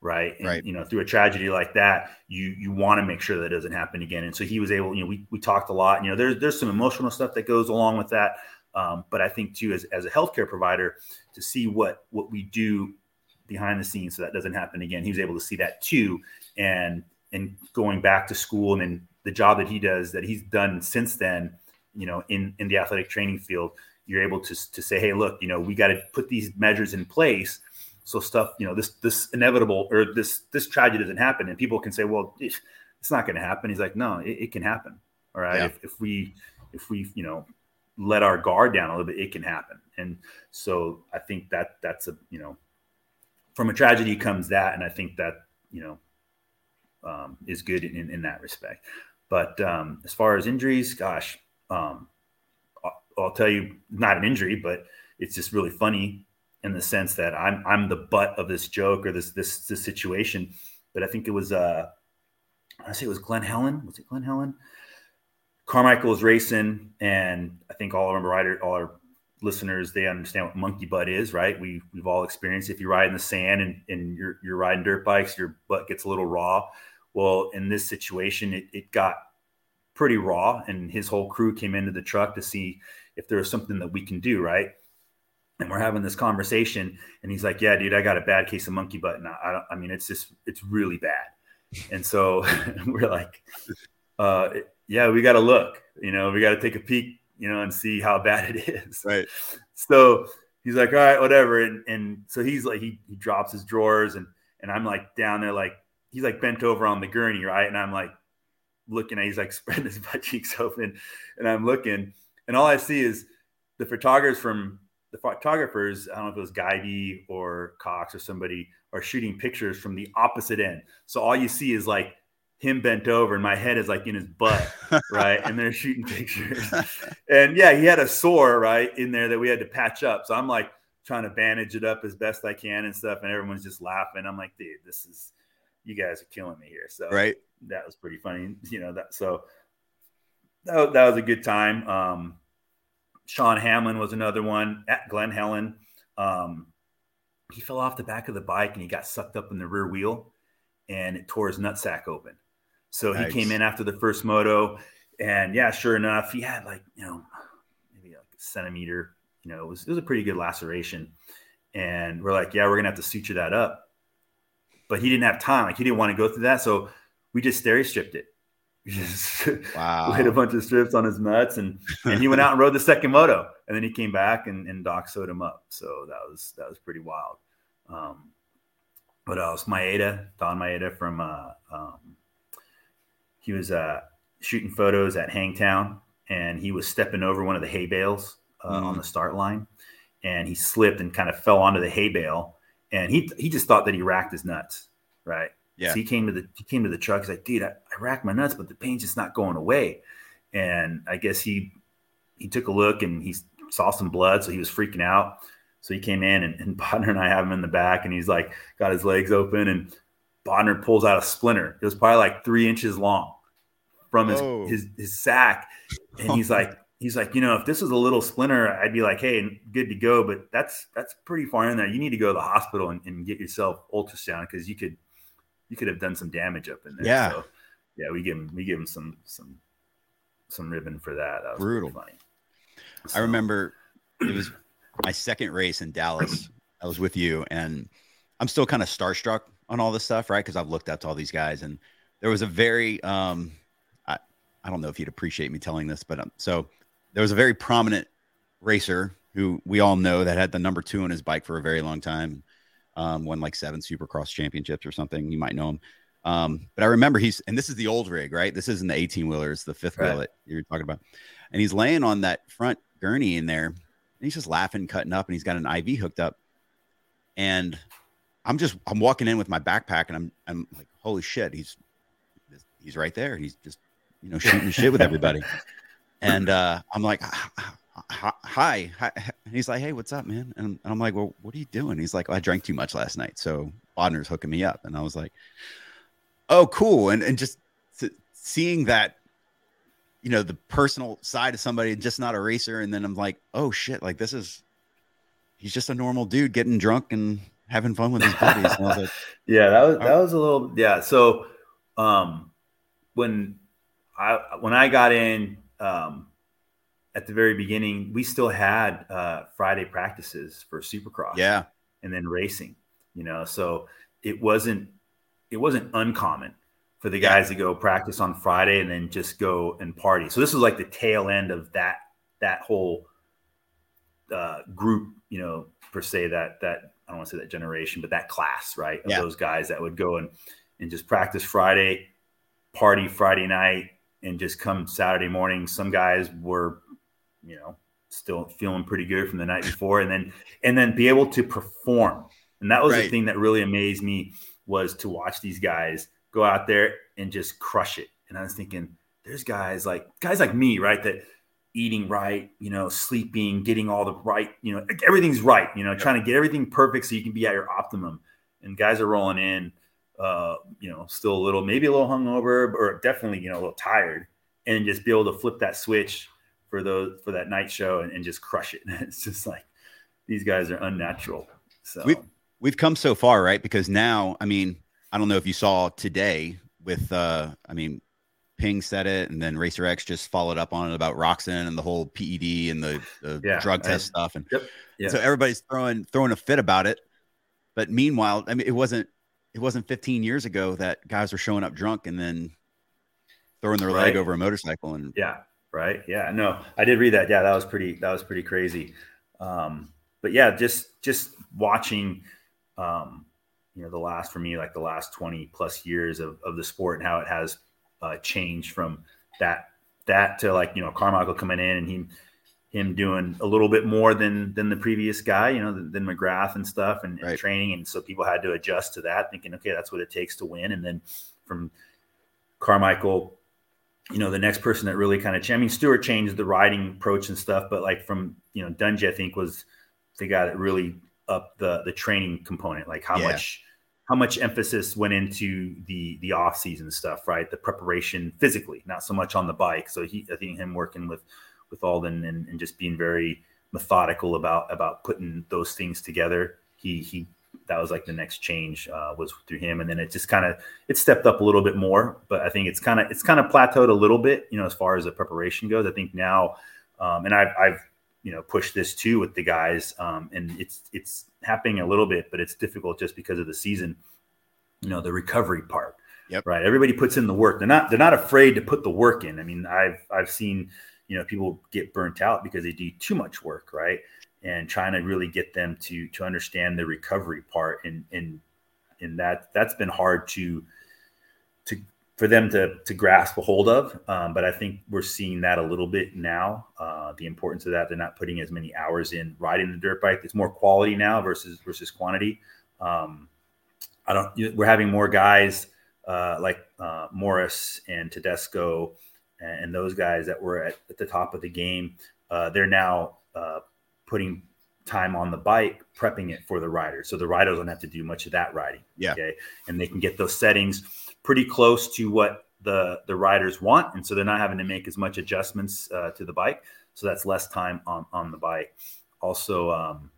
Right. And, right. you know, through a tragedy like that, you, you want to make sure that doesn't happen again. And so he was able, you know, we, we talked a lot, and, you know, there's, there's some emotional stuff that goes along with that. Um, but I think too, as, as a healthcare provider, to see what, what we do behind the scenes so that doesn't happen again. He was able to see that too. And, and going back to school and then the job that he does, that he's done since then, you know, in, in the athletic training field, you're able to, to say, hey, look, you know, we got to put these measures in place. So stuff, you know, this, this inevitable or this, this tragedy doesn't happen. And people can say, well, it's not going to happen. He's like, no, it, it can happen. All right. Yeah. If, if we, if we, you know, let our guard down a little bit, it can happen. And so I think that that's a, you know, from a tragedy comes that. And I think that, you know, um, is good in, in that respect. But um, as far as injuries, gosh, um, I'll, I'll tell you, not an injury, but it's just really funny in the sense that I'm, I'm the butt of this joke or this, this, this situation. But I think it was, uh, I say it was Glen Helen. Was it Glen Helen? Carmichael was racing. And I think all our rider, all our, listeners, they understand what monkey butt is, right? We we've all experienced. If you ride in the sand and, and you're you're riding dirt bikes, your butt gets a little raw. Well, in this situation, it, it got pretty raw, and his whole crew came into the truck to see if there was something that we can do, right? And we're having this conversation, and he's like, "Yeah, dude, I got a bad case of monkey butt, and I, I don't. I mean, it's just it's really bad." And so we're like, uh, yeah, we got to look, you know, we got to take a peek, you know, and see how bad it is. Right. So he's like, all right, whatever. And, and so he's like, he, he drops his drawers and, and I'm like down there, like, he's like bent over on the gurney. Right. And I'm like looking at, he's like spreading his butt cheeks open, and I'm looking, and all I see is the photographers from the photographers. I don't know if it was Guidey or Cox or somebody, are shooting pictures from the opposite end. So all you see is like him bent over and my head is like in his butt. Right. And they're shooting pictures, and yeah, he had a sore right in there that we had to patch up. So I'm like trying to bandage it up as best I can and stuff. And everyone's just laughing. I'm like, dude, this is, you guys are killing me here. So right. That was pretty funny. You know, that, so that, that was a good time. Um, Sean Hamlin was another one at Glen Helen. Um, he fell off the back of the bike and he got sucked up in the rear wheel and it tore his nutsack open. So nice. He came in after the first moto, and yeah, sure enough, he had like, you know, maybe like a centimeter, you know, it was, it was a pretty good laceration. And we're like, yeah, we're going to have to suture that up. But he didn't have time. Like he didn't want to go through that. So we just stereo stripped it. We just wow. laid a bunch of strips on his nuts, and, and he went out and rode the second moto, and then he came back and, and Doc sewed him up. So that was, that was pretty wild. Um, what else? Maeda, Don Maeda from, uh, um, he was, uh, shooting photos at Hangtown, and he was stepping over one of the hay bales uh, mm-hmm. on the start line, and he slipped and kind of fell onto the hay bale. And he, he just thought that he racked his nuts. Right. Yeah. So he came to the, he came to the truck. He's like, dude, I, I racked my nuts, but the pain's just not going away. And I guess he, he took a look and he saw some blood. So he was freaking out. So he came in, and, and Bodner and I have him in the back, and he's like, got his legs open, and Bodner pulls out a splinter. It was probably like three inches long from his, oh. his, his sack. And he's like, he's like, you know, if this was a little splinter, I'd be like, hey, good to go. But that's, that's pretty far in there. You need to go to the hospital and, and get yourself ultrasound. Cause you could, you could have done some damage up in there. Yeah. So, yeah. We give him, we give him some, some, some ribbon for that. That was brutal. Funny. So. I remember it was my second race in Dallas. I was with you, and I'm still kind of starstruck on all this stuff. Right. Cause I've looked up to all these guys, and there was a very, um, I, I don't know if you'd appreciate me telling this, but um, so there was a very prominent racer who we all know that had the number two on his bike for a very long time. Um, won like seven Supercross championships or something. You might know him. Um, but I remember he's, and this is the old rig, right? This isn't the eighteen wheeler. It's the fifth right. wheel that you're talking about. And he's laying on that front gurney in there, and he's just laughing, cutting up, and he's got an I V hooked up. And I'm just, I'm walking in with my backpack, and I'm, I'm like, holy shit. He's, he's right there. He's just, you know, shooting shit with everybody. And, uh, I'm like, hi, hi. And he's like, hey, what's up, man? And, and I'm like, well, what are you doing? He's like, oh, I drank too much last night, so Bodner's hooking me up. And I was like, oh, cool. And and just seeing that, you know, the personal side of somebody, just not a racer. And then I'm like, oh shit, like this is, he's just a normal dude getting drunk and having fun with his buddies. And I was like, yeah, that was, that was a little, yeah. So, um, when I, when I got in, um, at the very beginning, we still had uh, Friday practices for Supercross, yeah, and then racing. You know, so it wasn't it wasn't uncommon for the guys yeah. to go practice on Friday and then just go and party. So this was like the tail end of that that whole uh, group, you know, per se. That that I don't want to say that generation, but that class, right? Of yeah. those guys that would go and and just practice Friday, party Friday night, and just come Saturday morning. Some guys were, you know, still feeling pretty good from the night before, and then, and then be able to perform. And that was right. the thing that really amazed me, was to watch these guys go out there and just crush it. And I was thinking, there's guys like, guys like me, right. That eating right, you know, sleeping, getting all the right, you know, everything's right, you know, yeah. trying to get everything perfect so you can be at your optimum, and guys are rolling in, uh, you know, still a little, maybe a little hungover, or definitely, you know, a little tired, and just be able to flip that switch for those, for that night show, and, and just crush it. It's just like, these guys are unnatural. So we've, we've come so far, right? Because now, I mean, I don't know if you saw today with, uh, I mean, Ping said it, and then Racer X just followed up on it about Roxanne and the whole P E D and the, the yeah, drug test I, stuff. And yep, yeah. so everybody's throwing, throwing a fit about it. But meanwhile, I mean, it wasn't, it wasn't fifteen years ago that guys were showing up drunk and then throwing their right. leg over a motorcycle. And yeah. Right. Yeah. No, I did read that. Yeah. That was pretty, that was pretty crazy. Um, but yeah, just, just watching, um, you know, the last, for me, like the last twenty plus years of, of the sport and how it has uh, changed from that, that to like, you know, Carmichael coming in and he, him doing a little bit more than, than the previous guy, you know, than, than McGrath and stuff and, and right. training. And so people had to adjust to that thinking, okay, that's what it takes to win. And then from Carmichael, you know, the next person that really kind of, I mean, Stewart changed the riding approach and stuff, but like from, you know, Dungey, I think was the guy that really upped the, the training component, like how yeah. much, how much emphasis went into the, the off season stuff, right. The preparation physically, not so much on the bike. So he, I think him working with, with Alden and, and just being very methodical about, about putting those things together. He, he, that was like the next change uh, was through him. And then it just kind of, it stepped up a little bit more, but I think it's kind of, it's kind of plateaued a little bit, you know, as far as the preparation goes. I think now, um, and I've, I've, you know, pushed this too with the guys um, and it's, it's happening a little bit, but it's difficult just because of the season, you know, the recovery part, yep. right? Everybody puts in the work. They're not, they're not afraid to put the work in. I mean, I've, I've seen, you know, people get burnt out because they do too much work, right? And trying to really get them to to understand the recovery part, and and and that that's been hard to to for them to to grasp a hold of. Um, but I think we're seeing that a little bit now. Uh, the importance of that, they're not putting as many hours in riding the dirt bike. It's more quality now versus versus quantity. Um, I don't. We're having more guys uh, like uh, Morris and Tedesco and, and those guys that were at, at the top of the game. Uh, they're now uh, putting time on the bike, prepping it for the rider. So the riders don't have to do much of that riding. Yeah. Okay. And they can get those settings pretty close to what the, the riders want. And so they're not having to make as much adjustments uh, to the bike. So that's less time on, on the bike. Also, um,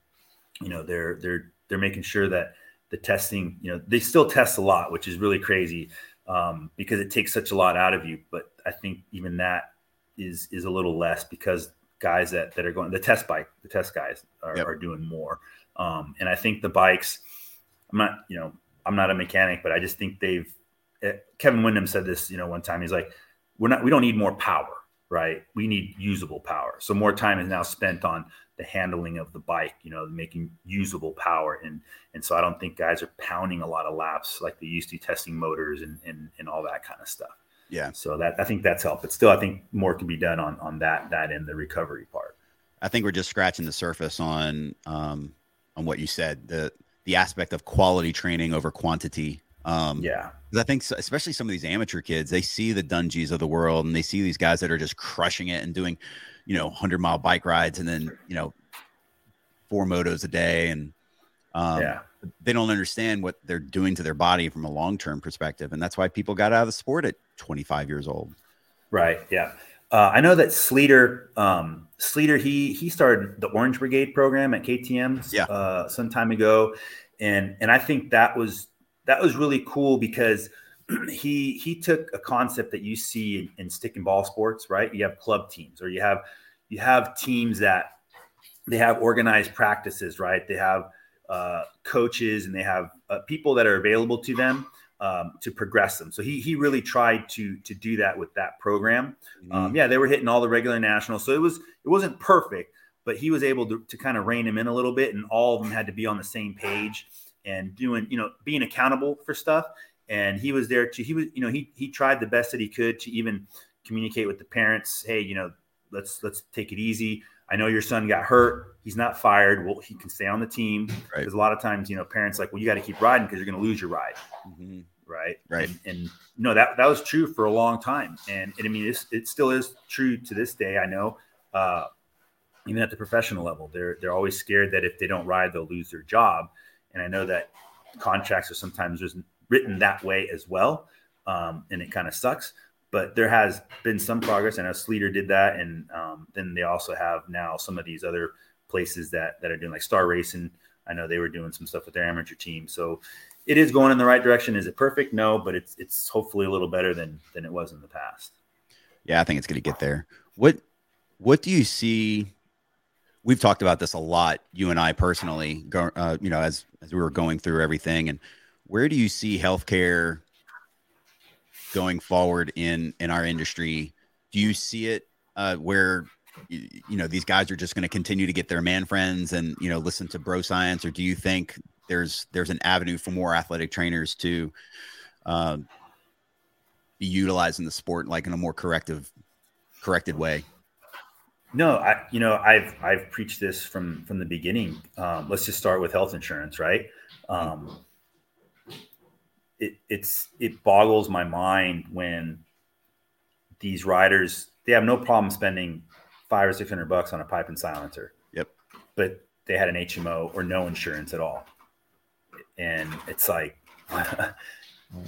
you know, they're, they're, they're making sure that the testing, you know, they still test a lot, which is really crazy um, because it takes such a lot out of you. But I think even that is, is a little less because guys that, that are going the test bike, the test guys are, yep. are doing more. Um, and I think the bikes, I'm not, you know, I'm not a mechanic, but I just think they've, uh, Kevin Windham said this, you know, one time he's like, we're not, we don't need more power, right? We need usable power. So more time is now spent on the handling of the bike, you know, making usable power. And, and so I don't think guys are pounding a lot of laps like they used to, testing motors and, and, and all that kind of stuff. Yeah. So that, I think that's helped, but still, I think more can be done on, on that, that and the recovery part. I think we're just scratching the surface on, um, on what you said, the, the aspect of quality training over quantity. Um, yeah. I think so, especially some of these amateur kids, they see the Dungies of the world and they see these guys that are just crushing it and doing, you know, hundred mile bike rides and then, you know, four motos a day. And, um, yeah. they don't understand what they're doing to their body from a long-term perspective. And that's why people got out of the sport at twenty-five years old. Right. Yeah. Uh, I know that Sleeter, um, Sleeter, he, he started the Orange Brigade program at K T M yeah. uh, some time ago. And, and I think that was, that was really cool because he, he took a concept that you see in, in stick and ball sports, right? You have club teams or you have, you have teams that they have organized practices, right? They have, uh, coaches and they have uh, people that are available to them um, to progress them. So he, he really tried to, to do that with that program. Mm-hmm. Um, yeah, they were hitting all the regular nationals. So it was, it wasn't perfect, but he was able to, to kind of rein them in a little bit, and all of them had to be on the same page and doing, you know, being accountable for stuff. And he was there to, he was, you know, he, he tried the best that he could to even communicate with the parents. Hey, you know, let's, let's take it easy. I know your son got hurt. He's not fired. Well, he can stay on the team. Right. Because a lot of times, you know, parents like, well, you got to keep riding because you're going to lose your ride. Mm-hmm. Right. Right. And, and you know, that, that was true for a long time. And, and I mean, it's, it still is true to this day. I know, uh, even at the professional level, they're, they're always scared that if they don't ride, they'll lose their job. And I know that contracts are sometimes just written that way as well. Um, and it kind of sucks. But there has been some progress. I know Sleater did that. And um, then they also have now some of these other places that, that are doing like Star Racing. I know they were doing some stuff with their amateur team. So it is going in the right direction. Is it perfect? No, but it's it's hopefully a little better than than it was in the past. Yeah, I think it's going to get there. What what do you see? We've talked about this a lot, you and I personally, go, uh, you know, as, as we were going through everything. And where do you see healthcare going forward in, in our industry? Do you see it uh, where, you, you know, these guys are just going to continue to get their man friends and, you know, listen to bro science? Or do you think there's, there's an avenue for more athletic trainers to uh, be utilized in the sport, like in a more corrective, corrected way? No, I, you know, I've, I've preached this from, from the beginning. Um, let's just start with health insurance, right? Um, it, it's, it boggles my mind when these riders, they have no problem spending five or six hundred bucks on a pipe and silencer. Yep. But they had an H M O or no insurance at all. And it's like,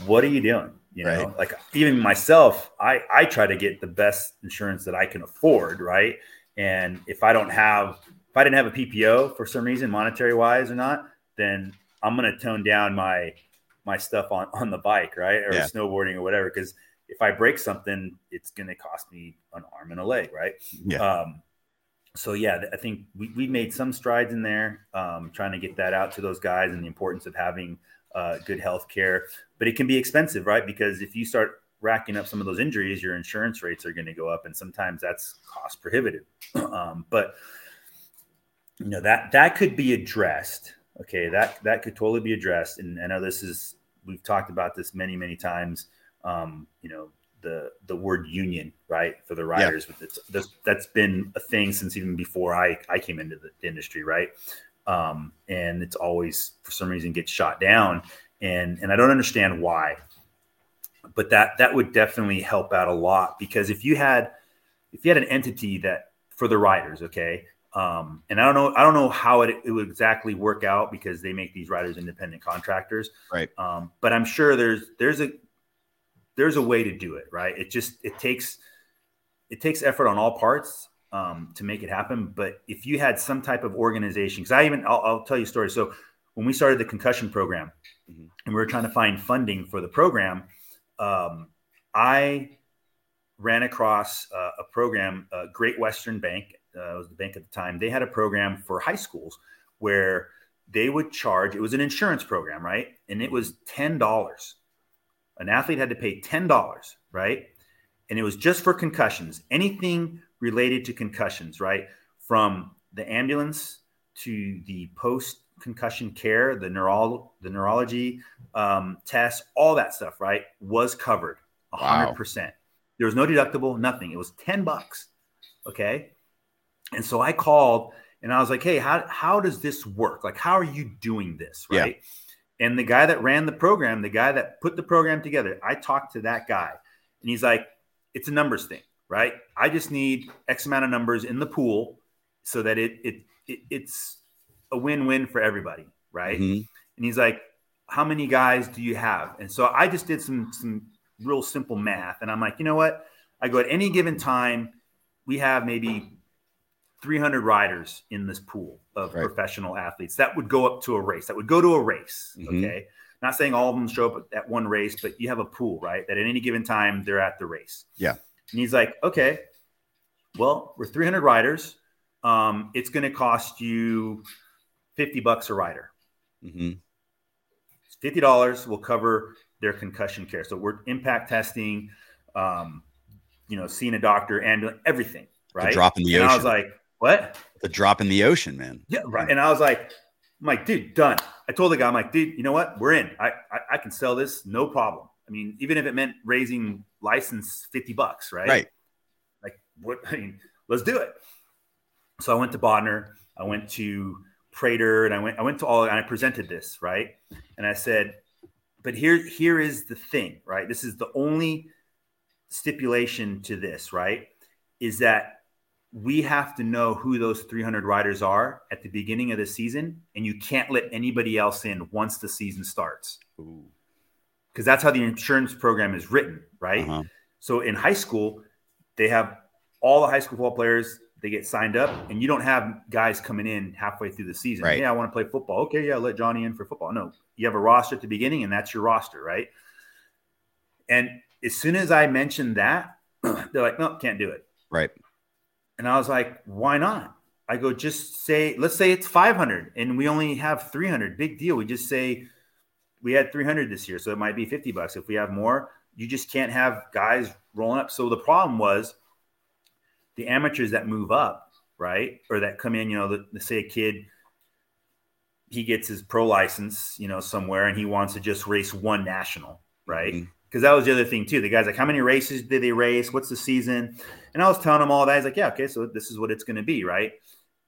what are you doing? You know, right. Like even myself, I, I try to get the best insurance that I can afford. Right. And if I don't have, if I didn't have a P P O for some reason, monetary wise or not, then I'm going to tone down my, my stuff on, on the bike, right. Or yeah. snowboarding or whatever. Cause if I break something, it's going to cost me an arm and a leg. Right. Yeah. Um, so yeah, I think we, we made some strides in there, um, trying to get that out to those guys and the importance of having uh, good health care. But it can be expensive, right? Because if you start racking up some of those injuries, your insurance rates are going to go up, and sometimes that's cost prohibitive. Um, but you know, that that could be addressed. Okay, that that could totally be addressed. And I know this is, we've talked about this many, many times. Um, you know, the the word union, right, for the riders. Yeah. It's, that's, that's been a thing since even before I I came into the industry, right? Um, and it's always for some reason gets shot down. And and I don't understand why, but that that would definitely help out a lot, because if you had if you had an entity that for the riders, okay, um, and I don't know I don't know how it, it would exactly work out, because they make these riders independent contractors, right? Um, but I'm sure there's there's a there's a way to do it, right? It just it takes it takes effort on all parts um, to make it happen. But if you had some type of organization, because I even I'll, I'll tell you a story. So when we started the concussion program, and we were trying to find funding for the program, um, I ran across uh, a program, uh, Great Western Bank, uh, was the bank at the time. They had a program for high schools where they would charge, it was an insurance program, right? And it was ten dollars. An athlete had to pay ten dollars, right? And it was just for concussions, anything related to concussions, right? From the ambulance to the post concussion care, the neuro, the neurology um, tests, all that stuff, right, was covered one hundred percent. Wow. There was no deductible, nothing. It was ten bucks, okay? And so I called and I was like, hey, how, how does this work? Like, how are you doing this, right? Yeah. And the guy that ran the program, the guy that put the program together, I talked to that guy and he's like, it's a numbers thing, right? I just need X amount of numbers in the pool so that it it, it it's – a win-win for everybody, right? Mm-hmm. And he's like, how many guys do you have? And so I just did some some real simple math. And I'm like, you know what? I go, at any given time, we have maybe three hundred riders in this pool of right. professional athletes that would go up to a race, that would go to a race, mm-hmm. okay? Not saying all of them show up at one race, but you have a pool, right? That at any given time, they're at the race. Yeah. And he's like, okay, well, we're three hundred riders. Um, it's going to cost you fifty bucks a rider. Mm-hmm. fifty dollars will cover their concussion care. So we're impact testing, um, you know, seeing a doctor, ambulance, everything, right? The drop in the and ocean. I was like, what? The drop in the ocean, man. Yeah, right. And I was like, I'm like, dude, done. I told the guy, I'm like, dude, you know what? We're in. I, I, I can sell this, no problem. I mean, even if it meant raising license fifty bucks, right? Right. Like, what? I mean, let's do it. So I went to Bodner. I went to Prater, and I went I went to all, and I presented this, right? And I said, but here here is the thing, right? This is the only stipulation to this, right? Is that we have to know who those three hundred riders are at the beginning of the season, and you can't let anybody else in once the season starts. Ooh. Because that's how the insurance program is written, right? Uh-huh. So in high school, they have all the high school football players. They get signed up, and you don't have guys coming in halfway through the season. Right. Yeah, I want to play football. Okay, yeah, let Johnny in for football. No, you have a roster at the beginning, and that's your roster, right? And as soon as I mentioned that, they're like, no, can't do it. Right. And I was like, why not? I go, just say, let's say it's five hundred, and we only have three hundred. Big deal. We just say we had three hundred this year, so it might be fifty bucks. If we have more, you just can't have guys rolling up. So the problem was the amateurs that move up, right, or that come in, you know, the, the, say a kid, he gets his pro license, you know, somewhere, and he wants to just race one national, right? Mm-hmm. Because that was the other thing too. The guy's like, how many races did they race? What's the season? And I was telling him all that. He's like, yeah, okay, so this is what it's going to be, right?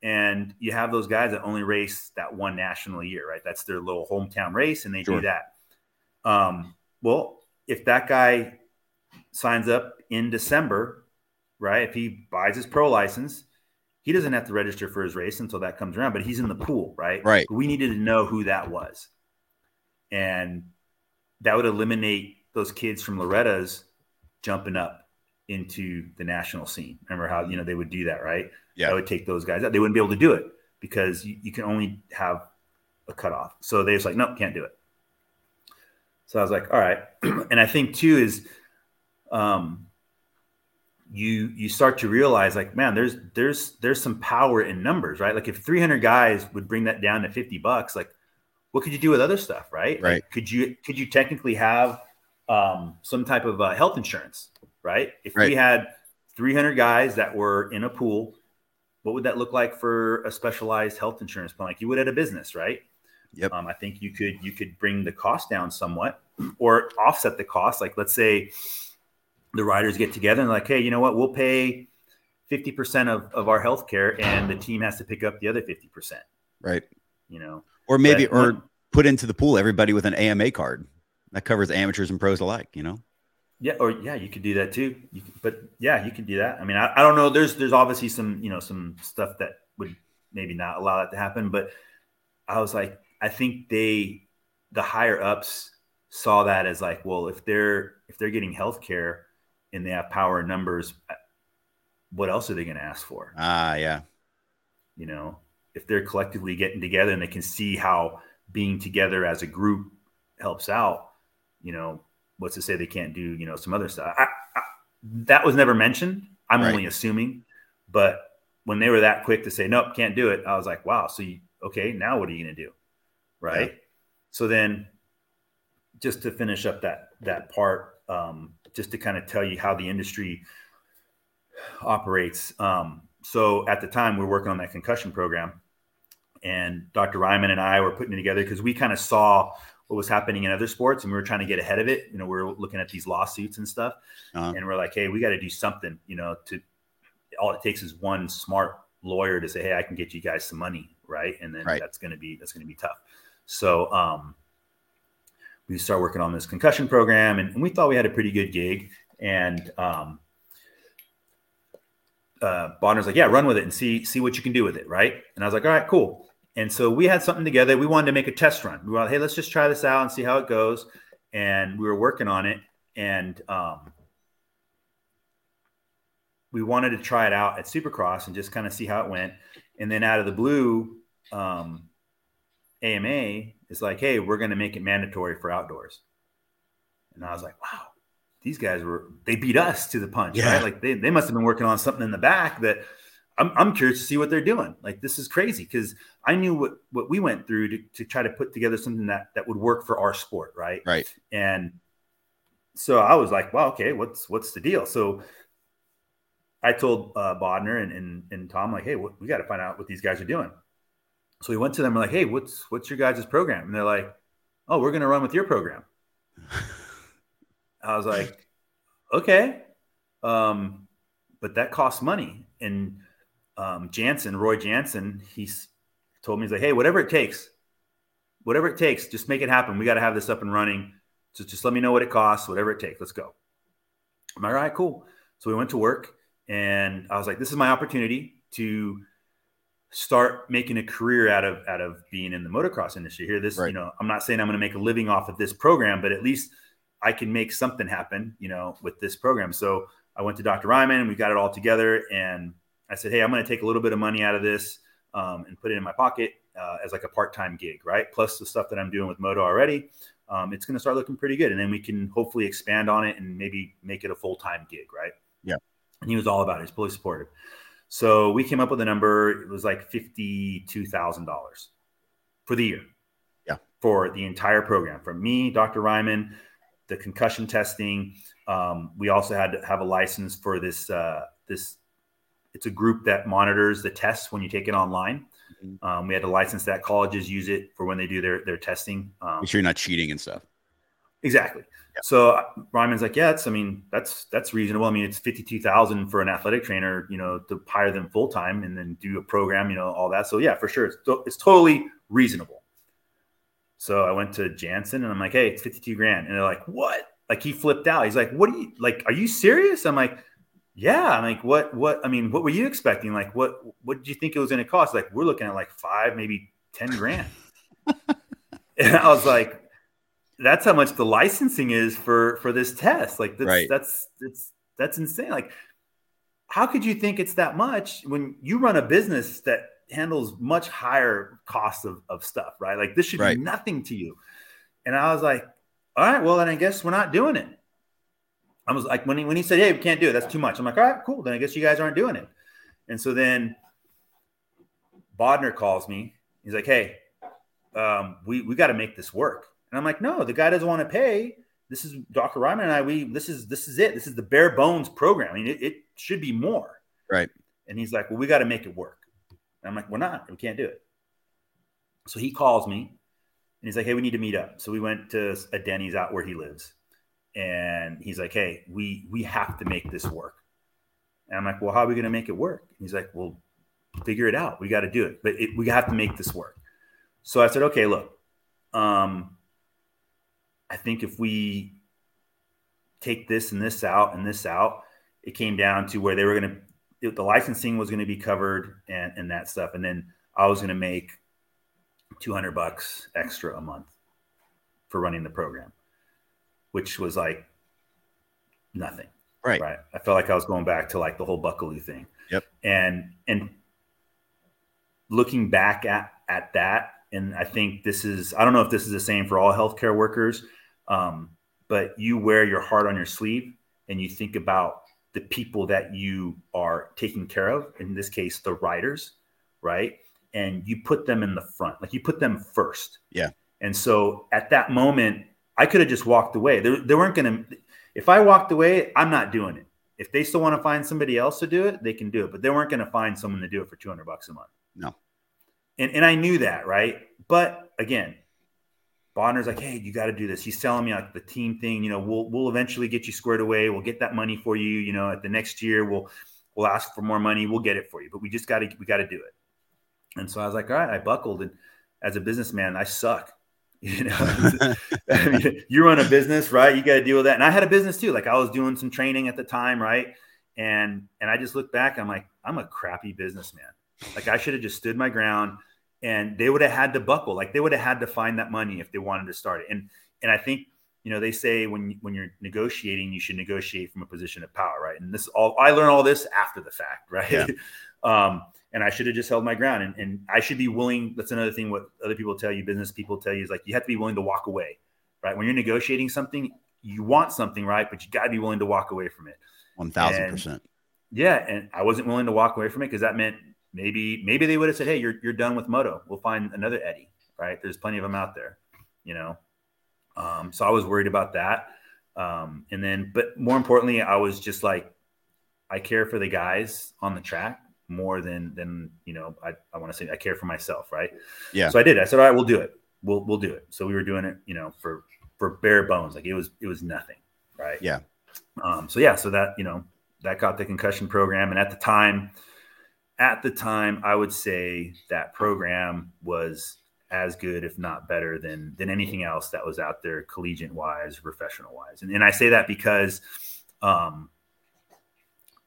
And you have those guys that only race that one national a year, right? That's their little hometown race, and they sure. do that. Um, well, if that guy signs up in December, right, if he buys his pro license, he doesn't have to register for his race until that comes around, but he's in the pool, right? Right. We needed to know who that was. And that would eliminate those kids from Loretta's jumping up into the national scene. Remember how, you know, they would do that, right? Yeah. I would take those guys out. They wouldn't be able to do it because you, you can only have a cutoff. So they was like, nope, can't do it. So I was like, all right. And I think too is um, you, you start to realize like, man, there's, there's, there's some power in numbers, right? Like if three hundred guys would bring that down to fifty bucks, like what could you do with other stuff? Right. Right. Like, could you, could you technically have um, some type of uh, health insurance, right? If right. we had three hundred guys that were in a pool, what would that look like for a specialized health insurance plan? Like you would at a business, right? Yep. Um, I think you could you could bring the cost down somewhat or offset the cost. Like let's say the riders get together and like, hey, you know what? We'll pay fifty percent of, of our health care and the team has to pick up the other fifty percent. Right. You know, or maybe but, or put into the pool everybody with an A M A card that covers amateurs and pros alike, you know? Yeah. Or yeah, you could do that too. You could, but yeah, you could do that. I mean, I, I don't know. There's, there's obviously some, you know, some stuff that would maybe not allow that to happen, but I was like, I think they, the higher ups saw that as like, well, if they're, if they're getting healthcare and they have power and numbers, what else are they going to ask for? Ah, yeah. You know, if they're collectively getting together and they can see how being together as a group helps out, you know, what's to say they can't do, you know, some other stuff. I, I, that was never mentioned. I'm right. only assuming, but when they were that quick to say, nope, can't do it. I was like, wow. So you, okay, now what are you going to do? Right. Yeah. So then just to finish up that, that part, um, just to kind of tell you how the industry operates. Um, so at the time we were working on that concussion program and Doctor Ryman and I were putting it together because we kind of saw what was happening in other sports and we were trying to get ahead of it. You know, we were looking at these lawsuits and stuff uh-huh. and we're like, hey, we got to do something, you know, to all it takes is one smart lawyer to say, hey, I can get you guys some money. Right. And then right. that's going to be, that's going to be tough. So, um, we started working on this concussion program and, and we thought we had a pretty good gig. And, um, uh, Bodner's like, yeah, run with it and see, see what you can do with it. Right. And I was like, all right, cool. And so we had something together. We wanted to make a test run. We were like, hey, let's just try this out and see how it goes. And we were working on it and, um, we wanted to try it out at Supercross and just kind of see how it went. And then out of the blue, um, A M A is like, hey, we're going to make it mandatory for outdoors. And I was like, wow, these guys were, they beat us to the punch, yeah. right? Like they, they must've been working on something in the back that I'm, I'm curious to see what they're doing. Like, this is crazy. Cause I knew what, what we went through to, to try to put together something that, that would work for our sport. Right. Right. And so I was like, well, okay, what's, what's the deal? So I told uh, Bodner and, and and Tom, like, hey, what, we got to find out what these guys are doing. So we went to them and like, hey, what's what's your guys' program? And they're like, oh, we're going to run with your program. I was like, okay. Um, but that costs money. And um, Jansen, Roy Jansen, he's told me, he's like, hey, whatever it takes, whatever it takes, just make it happen. We got to have this up and running. So just let me know what it costs, whatever it takes. Let's go. I'm like, all right, cool. So we went to work. And I was like, this is my opportunity to start making a career out of out of being in the motocross industry here. This, right. you know, I'm not saying I'm going to make a living off of this program, but at least I can make something happen, you know, with this program. So I went to Doctor Ryman and we got it all together. And I said, hey, I'm going to take a little bit of money out of this um, and put it in my pocket uh, as like a part-time gig, right? Plus the stuff that I'm doing with Moto already. Um, it's going to start looking pretty good. And then we can hopefully expand on it and maybe make it a full-time gig, right? Yeah. And he was all about it. He was fully supportive. So we came up with a number. It was like fifty-two thousand dollars for the year. Yeah. For the entire program. From me, Doctor Ryman, the concussion testing. Um, we also had to have a license for this, uh, this, it's a group that monitors the tests when you take it online. Mm-hmm. Um, we had to license that. Colleges use it for when they do their, their testing. Um, Make sure you're not cheating and stuff. Exactly. Yeah. So Ryman's like, yeah, it's, I mean, that's, that's reasonable. I mean, it's fifty-two thousand for an athletic trainer, you know, to hire them full-time and then do a program, you know, all that. So yeah, for sure. It's, to- it's totally reasonable. So I went to Jansen and I'm like, hey, it's fifty-two grand. And they're like, what? Like he flipped out. He's like, what do you like? Are you serious? I'm like, yeah. I'm like, what, what, I mean, what were you expecting? Like, what, what did you think it was going to cost? Like, we're looking at like five, maybe ten grand. And I was like, that's how much the licensing is for, for this test. Like that's, right. that's, it's, that's insane. Like, how could you think it's that much when you run a business that handles much higher costs of, of stuff, right? Like this should right. be nothing to you. And I was like, all right, well, then I guess we're not doing it. I was like, when he, when he said, hey, we can't do it, that's too much. I'm like, all right, cool. Then I guess you guys aren't doing it. And so then Bodner calls me. He's like, hey, um, we, we got to make this work. And I'm like, no, the guy doesn't want to pay. This is Doctor Ryman and I, we, this is, this is it. This is the bare bones program. I mean, it, it should be more. Right. And he's like, well, we got to make it work. And I'm like, we're not, we can't do it. So he calls me and he's like, hey, we need to meet up. So we went to a Denny's out where he lives. And he's like, hey, we, we have to make this work. And I'm like, well, how are we going to make it work? And he's like, well, figure it out. We got to do it, but it, we have to make this work. So I said, okay, look, um, I think if we take this and this out and this out, it came down to where they were going to, the licensing was going to be covered and, and that stuff. And then I was going to make two hundred bucks extra a month for running the program, which was like nothing. Right. Right. I felt like I was going back to like the whole Bucklew thing. Yep. And, and looking back at, at that, and I think this is, I don't know if this is the same for all healthcare workers. Um, but you wear your heart on your sleeve and you think about the people that you are taking care of, in this case, the riders, right? And you put them in the front, like you put them first. Yeah. And so at that moment, I could have just walked away. They, they weren't going to, if I walked away, I'm not doing it. If they still want to find somebody else to do it, they can do it, but they weren't going to find someone to do it for two hundred bucks a month. No. And, and I knew that. Right. But again, Bodner's like, hey, you got to do this. He's telling me like the team thing, you know, we'll, we'll eventually get you squared away. We'll get that money for you. You know, at the next year, we'll, we'll ask for more money. We'll get it for you, but we just got to, we got to do it. And so I was like, all right, I buckled. And as a businessman, I suck. You know, I mean, you run a business, right? You got to deal with that. And I had a business too. Like I was doing some training at the time. Right. And, and I just look back, I'm like, I'm a crappy businessman. Like I should have just stood my ground and they would have had to buckle. Like they would have had to find that money if they wanted to start it. And, and I think, you know, they say when, when you're negotiating, you should negotiate from a position of power. Right. And this all, I learned all this after the fact. Right. Yeah. um, And I should have just held my ground and, and I should be willing. That's another thing. What other people tell you, business people tell you is like, you have to be willing to walk away, right? When you're negotiating something, you want something, right? But you gotta be willing to walk away from it. one thousand percent. Yeah. And I wasn't willing to walk away from it. Cause that meant maybe, maybe they would have said, hey, you're, you're done with moto. We'll find another Eddie, right? There's plenty of them out there, you know? Um, so I was worried about that. Um, and then, but more importantly, I was just like, I care for the guys on the track more than, than, you know, I, I want to say I care for myself. Right. Yeah. So I did, I said, all right, we'll do it. We'll, we'll do it. So we were doing it, you know, for, for bare bones. Like it was, it was nothing. Right. Yeah. Um, so yeah, so that, you know, that got the concussion program. And at the time, at the time, I would say that program was as good, if not better than, than anything else that was out there collegiate wise, professional wise. And, and I say that because, um,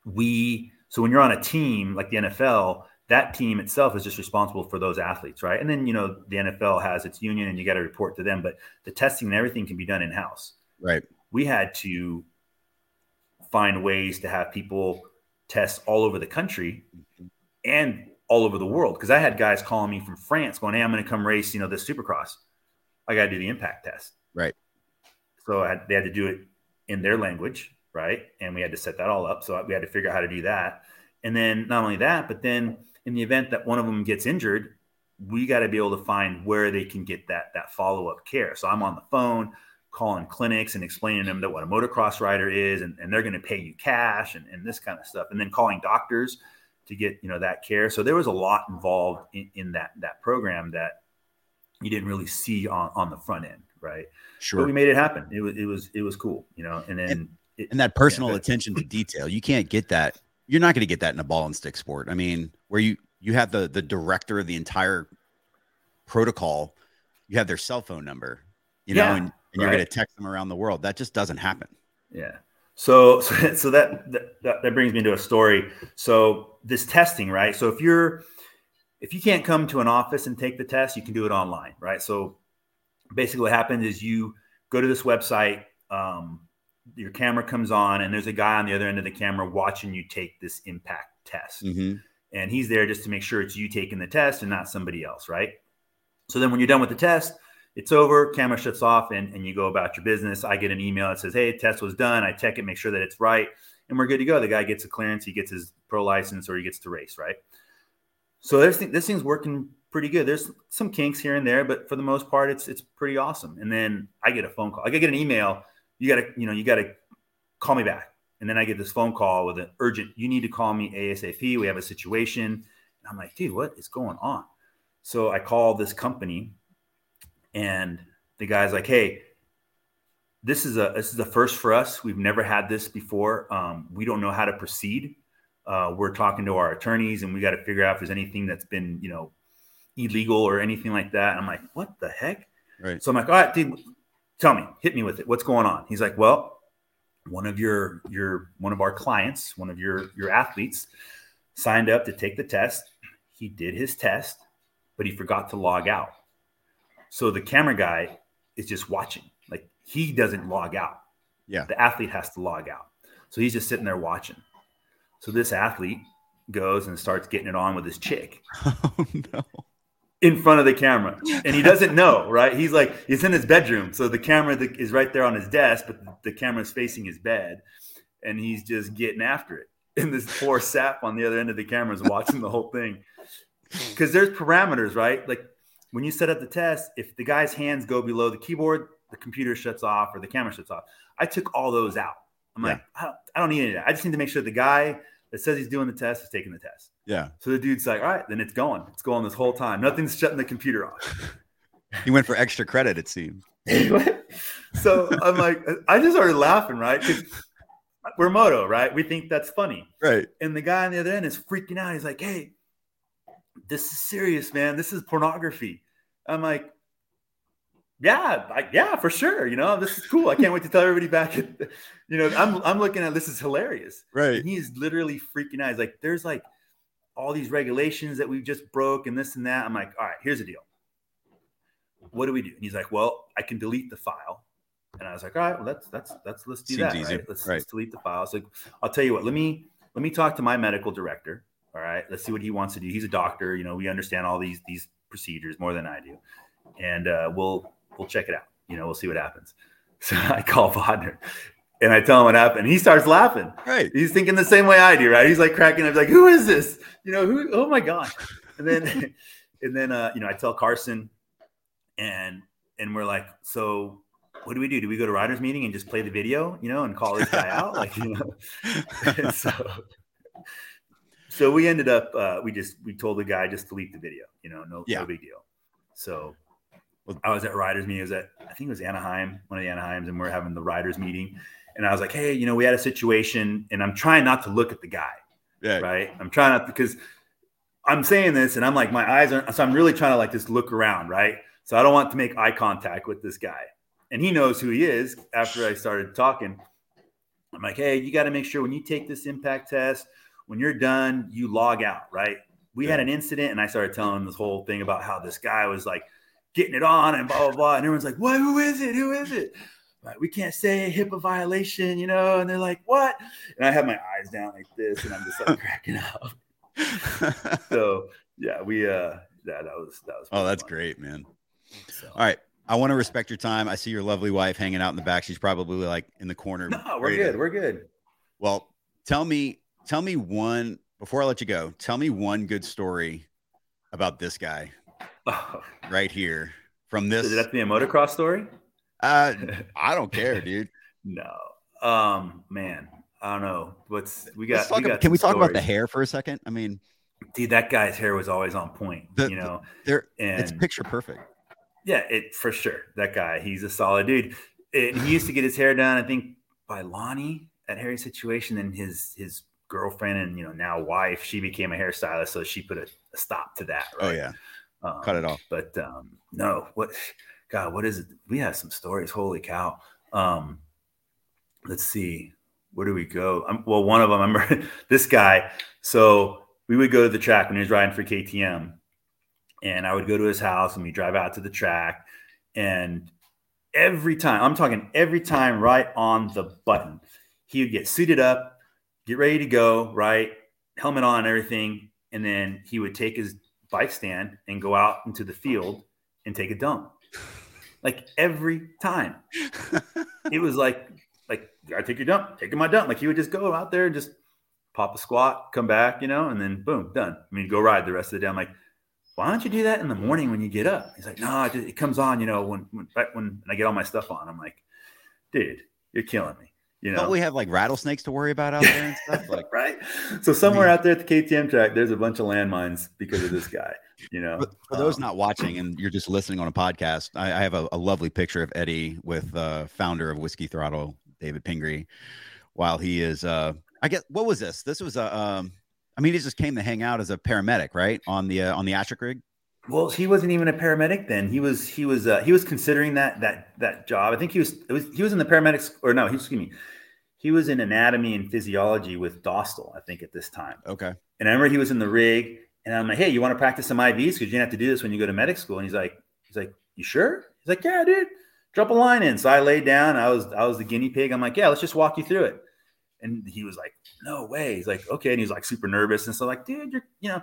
we, So when you're on a team like the N F L, that team itself is just responsible for those athletes, right? And then, you know, the N F L has its union and you got to report to them, but the testing and everything can be done in-house. Right. We had to find ways to have people test all over the country and all over the world. Because I had guys calling me from France going, hey, I'm going to come race, you know, this Supercross. I got to do the impact test. Right. So I had, they had to do it in their language. Right. And we had to set that all up. So we had to figure out how to do that. And then not only that, but then in the event that one of them gets injured, we got to be able to find where they can get that, that follow-up care. So I'm on the phone calling clinics and explaining to them that what a motocross rider is, and, and they're going to pay you cash and, and this kind of stuff. And then calling doctors to get, you know, that care. So there was a lot involved in, in that, that program that you didn't really see on, on the front end. Right. Sure. But we made it happen. It was, it was, it was cool, you know, and then, and, it, and that personal yeah, attention to detail, you can't get that. You're not going to get that in a ball and stick sport. I mean, where you, you have the, the director of the entire protocol, you have their cell phone number, you yeah, know, and, and you're right. going to text them around the world. That just doesn't happen. Yeah. So, so, so that, that, that brings me to a story. So this testing, right? So if you're, if you can't come to an office and take the test, you can do it online. Right. So basically what happened is you go to this website, um, your camera comes on, and there's a guy on the other end of the camera watching you take this impact test. Mm-hmm. And he's there just to make sure it's you taking the test and not somebody else. Right. So then when you're done with the test, it's over, camera shuts off, and, and you go about your business. I get an email that says, hey, test was done. I check it, make sure that it's right. And we're good to go. The guy gets a clearance. He gets his pro license, or he gets to race. Right. So this thing, this thing's working pretty good. There's some kinks here and there, but for the most part, it's, it's pretty awesome. And then I get a phone call. I get an email. You gotta, you know, you gotta call me back. And then I get this phone call with an urgent, you need to call me ASAP. We have a situation. And I'm like, dude, what is going on? So I call this company, and the guy's like, hey, this is a, this is the first for us. We've never had this before. Um, we don't know how to proceed. Uh, we're talking to our attorneys, and we got to figure out if there's anything that's been, you know, illegal or anything like that. And I'm like, what the heck? Right. So I'm like, all right, dude, tell me, hit me with it. What's going on? He's like, well, one of your, your, one of our clients, one of your, your athletes signed up to take the test. He did his test, but he forgot to log out. So the camera guy is just watching. Like, he doesn't log out. Yeah. The athlete has to log out. So he's just sitting there watching. So this athlete goes and starts getting it on with his chick oh, no. in front of the camera. And he doesn't know, right? He's like, he's in his bedroom. So the camera is right there on his desk, but the camera's facing his bed, and he's just getting after it. And this poor sap on the other end of the camera is watching the whole thing. Because there's parameters, right? Like, when you set up the test, if the guy's hands go below the keyboard, the computer shuts off or the camera shuts off. I took all those out. I'm yeah. like, I don't, I don't need any of that. I just need to make sure the guy that says he's doing the test is taking the test. Yeah. So the dude's like, all right, then it's going. It's going this whole time. Nothing's shutting the computer off. He went for extra credit, it seemed. So I'm like, I just started laughing, right? Because we're moto, right? We think that's funny. Right. And the guy on the other end is freaking out. He's like, hey, this is serious, man. This is pornography. I'm like, yeah, I, yeah, for sure. You know, this is cool. I can't wait to tell everybody back. At the, you know, I'm I'm looking at this is hilarious. Right. And he is literally freaking out. He's like, there's like all these regulations that we just broke and this and that. I'm like, all right, here's the deal. What do we do? And he's like, well, I can delete the file. And I was like, all right, well, that's that's that's let's do Seems that. Right? Let's, right. let's delete the file. So like, I'll tell you what. Let me let me talk to my medical director. All right, let's see what he wants to do. He's a doctor. You know, we understand all these these procedures more than I do. And uh, we'll we'll check it out. You know, we'll see what happens. So I call Bodner, and I tell him what happened. And he starts laughing. Right. He's thinking the same way I do, right? He's like cracking up, like, who is this? You know, who? Oh, my gosh. And then, and then uh, you know, I tell Carson, and and we're like, so what do we do? Do we go to Riders meeting and just play the video, you know, and call this guy out? Like, you know. And so... So we ended up, uh, we just, we told the guy just delete the video, you know, no, yeah. no big deal. So I was at Riders meeting. I was at, I think it was Anaheim, one of the Anaheims, and we we're having the Riders meeting. And I was like, hey, you know, we had a situation, and I'm trying not to look at the guy. Yeah. Right. I'm trying not, because I'm saying this and I'm like, my eyes are, so I'm really trying to like just look around. Right. So I don't want to make eye contact with this guy. And he knows who he is after I started talking. I'm like, hey, you got to make sure when you take this impact test, when you're done, you log out, right? We yeah. had an incident, and I started telling him this whole thing about how this guy was like getting it on and blah, blah, blah. And everyone's like, what, who is it? Who is it? Like, we can't say HIPAA violation, you know? And they're like, what? And I have my eyes down like this, and I'm just like cracking up. So yeah, we, uh, yeah, that was, that was, oh, that's fun. Great, man. So. All right. I want to respect your time. I see your lovely wife hanging out in the back. She's probably like in the corner. No, we're good. To... We're good. Well, tell me, Tell me one, before I let you go, tell me one good story about this guy oh. right here from this. Did that be a motocross story? Uh, I don't care, dude. No, um, man, I don't know what's we got. We got about, can we talk stories. about the hair for a second? I mean, dude, that guy's hair was always on point. The, you know, there it's picture perfect. Yeah, it for sure. That guy, he's a solid dude. It, he used to get his hair done, I think, by Lonnie at Harry's Situation, and his his girlfriend and you know now wife. She became a hairstylist, so she put a, a stop to that. Right? Oh yeah, um, cut it off. But um, no, what? God, what is it? We have some stories. Holy cow. Um, let's see. Where do we go? I'm, well, one of them, I remember this guy. So we would go to the track when he was riding for K T M, and I would go to his house and we drive out to the track. And every time, I'm talking every time right on the button, he would get suited up, get ready to go, right? Helmet on and everything. And then he would take his bike stand and go out into the field and take a dump. Like every time. It was like, like, I take your dump, taking my dump. Like he would just go out there and just pop a squat, come back, you know, and then boom, done. I mean, go ride the rest of the day. I'm like, why don't you do that in the morning when you get up? He's like, no, nah, it, it comes on, you know, when, when, when I get all my stuff on. I'm like, dude, you're killing me. You know, don't we have like rattlesnakes to worry about out there and stuff? Like, right. So somewhere yeah. out there at the K T M track, there's a bunch of landmines because of this guy, you know. But for those um, not watching and you're just listening on a podcast, I, I have a, a lovely picture of Eddie with uh founder of Whiskey Throttle, David Pingree, while he is, uh, I guess, what was this? This was, a, um, I mean, he just came to hang out as a paramedic, right? On the, uh, on the Ashok rig. Well, he wasn't even a paramedic then. He was, he was, uh, he was considering that, that, that job. I think he was, it was, he was in the paramedics or no, he, excuse me. He was in anatomy and physiology with Dossel, I think at this time. Okay. And I remember he was in the rig and I'm like, hey, you want to practice some I Vs? Cause you have to do this when you go to medic school. And he's like, he's like, you sure? He's like, yeah, dude, drop a line in. So I laid down, I was, I was the guinea pig. I'm like, yeah, let's just walk you through it. And he was like, no way. He's like, okay. And he was like super nervous. And so like, dude, you're, you know,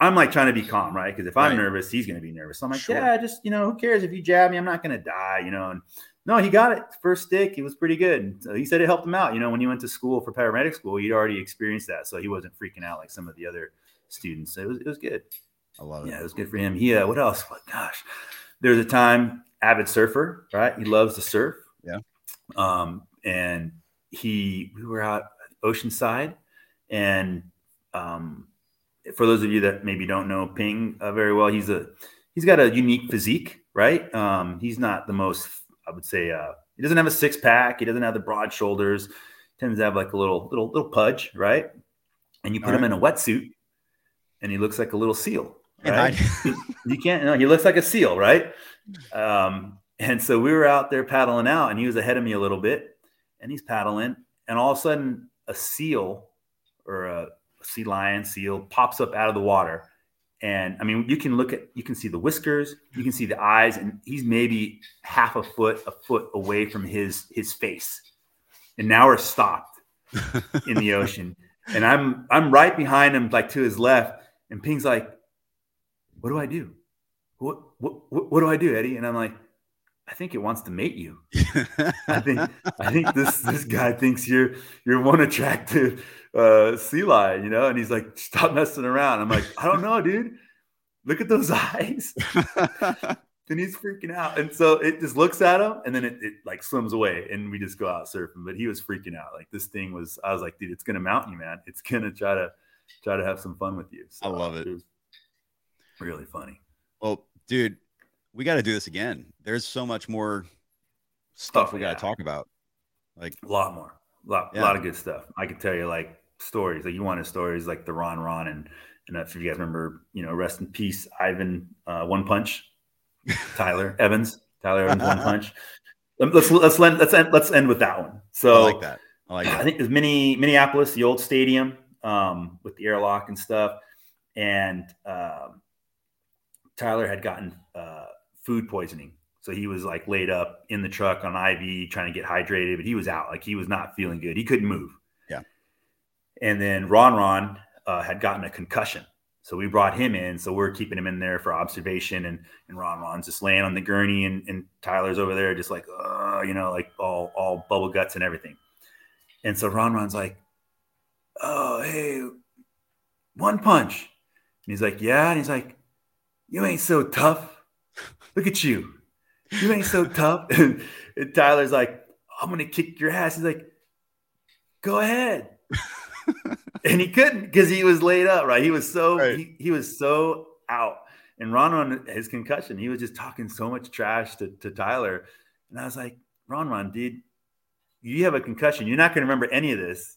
I'm like trying to be calm, right? Because if I'm right. nervous, he's going to be nervous. So I'm like, sure. yeah, just, you know, who cares if you jab me? I'm not going to die, you know? And no, he got it. First stick, he was pretty good. And so he said it helped him out. You know, when he went to school for paramedic school, he'd already experienced that. So he wasn't freaking out like some of the other students. So it was, it was good. I love it. Yeah, it was good for him. Yeah. Uh, what else? Well, gosh, there's a time, avid surfer, right? He loves to surf. Yeah. Um, and he, we were out Oceanside and, um, for those of you that maybe don't know Ping uh, very well, he's a he's got a unique physique, right? Um, he's not the most, I would say, uh, he doesn't have a six pack. He doesn't have the broad shoulders. Tends to have like a little little little pudge, right? And you put All him right. in a wetsuit, and he looks like a little seal. Right? I- you can't. No, he looks like a seal, right? Um, and so we were out there paddling out, and he was ahead of me a little bit, and he's paddling, and all of a sudden, a seal or a sea lion seal pops up out of the water. And I mean, you can look at, you can see the whiskers, you can see the eyes, and he's maybe half a foot, a foot away from his, his face. And now we're stopped in the ocean. And I'm, I'm right behind him, like to his left. And Ping's like, what do I do? What, what, what do I do, Eddie? And I'm like, I think it wants to mate you. I think I think this this guy thinks you're you're one attractive uh, sea lion, you know. And he's like, stop messing around. I'm like, I don't know, dude. Look at those eyes. And he's freaking out. And so it just looks at him, and then it, it like swims away, and we just go out surfing. But he was freaking out. Like this thing was. I was like, dude, it's gonna mount you, man. It's gonna try to try to have some fun with you. So, I love it. It was really funny. Well, dude. We got to do this again. There's so much more stuff oh, we yeah. got to talk about. Like a lot more, a lot, yeah. lot of good stuff. I could tell you like stories, like you wanted stories like the Ron Ron. And, and if you guys remember, you know, rest in peace, Ivan, uh, one punch, Tyler Evans, Tyler Evans, one punch. Let's, let's, let's, let's end, let's end with that one. So I like that. I like that. I think it was mini Minneapolis, the old stadium, um, with the airlock and stuff. And, um, Tyler had gotten, uh, food poisoning. So he was like laid up in the truck on I V trying to get hydrated, but he was out. Like he was not feeling good. He couldn't move. Yeah. And then Ron Ron uh, had gotten a concussion. So we brought him in. So we're keeping him in there for observation. And, and Ron Ron's just laying on the gurney and, and Tyler's over there just like, uh, you know, like all, all bubble guts and everything. And so Ron Ron's like, oh, hey, one punch. And he's like, yeah. And he's like, you ain't so tough. Look at you. you ain't so tough. And Tyler's like, I'm going to kick your ass. He's like, go ahead. And he couldn't because he was laid up, right? He was so right. he, he was so out. And Ron Ron, his concussion, he was just talking so much trash to, to Tyler. And I was like, Ron Ron, dude, you have a concussion. You're not going to remember any of this.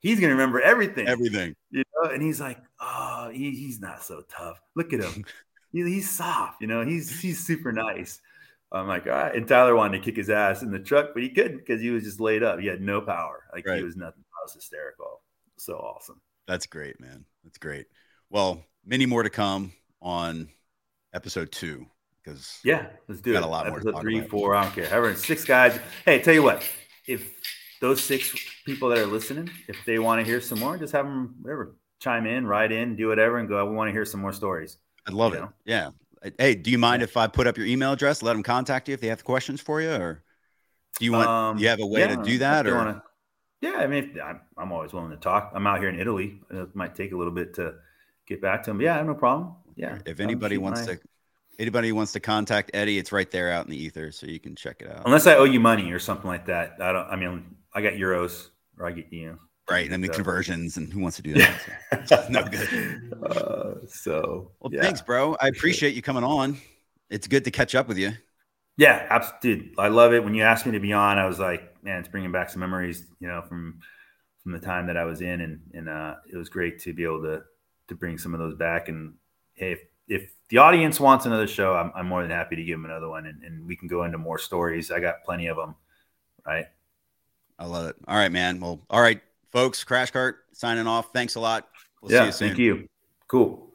He's going to remember everything. Everything. You know? And he's like, oh, he, he's not so tough. Look at him. he, he's soft. You know, he's he's super nice. I'm like, all right. And Tyler wanted to kick his ass in the truck, but he couldn't because he was just laid up. He had no power. Like right. He was nothing. I was hysterical. So awesome. That's great, man. That's great. Well, many more to come on episode two, because yeah, let's do got it. A lot episode more. Three, about. Four, I don't care. However, six guys. Hey, tell you what, if those six people that are listening, if they want to hear some more, just have them whatever chime in, write in, do whatever, and go. We want to hear some more stories. I love you it. Know? Yeah. Hey, do you mind if I put up your email address? Let them contact you if they have questions for you, or do you want? Um, you have a way yeah, to do that, or? Wanna, yeah, I mean, if, I'm, I'm always willing to talk. I'm out here in Italy. It might take a little bit to get back to them. Yeah, I have no problem. Yeah. If anybody wants my... to, anybody wants to contact Eddie, it's right there out in the ether, so you can check it out. Unless I owe you money or something like that. I don't. I mean, I got euros, or I get you know. Right, and then the so. conversions, and who wants to do that? So. No good. Uh, so, well, yeah. Thanks, bro. I appreciate you coming on. It's good to catch up with you. Yeah, absolutely. I love it. When you asked me to be on, I was like, man, it's bringing back some memories, you know, from from the time that I was in, and and uh, it was great to be able to to bring some of those back. And hey, if, if the audience wants another show, I'm, I'm more than happy to give them another one, and, and we can go into more stories. I got plenty of them. Right. I love it. All right, man. Well, all right. Folks, Crash Cart signing off. Thanks a lot. We'll yeah, see you soon. Thank you. Cool.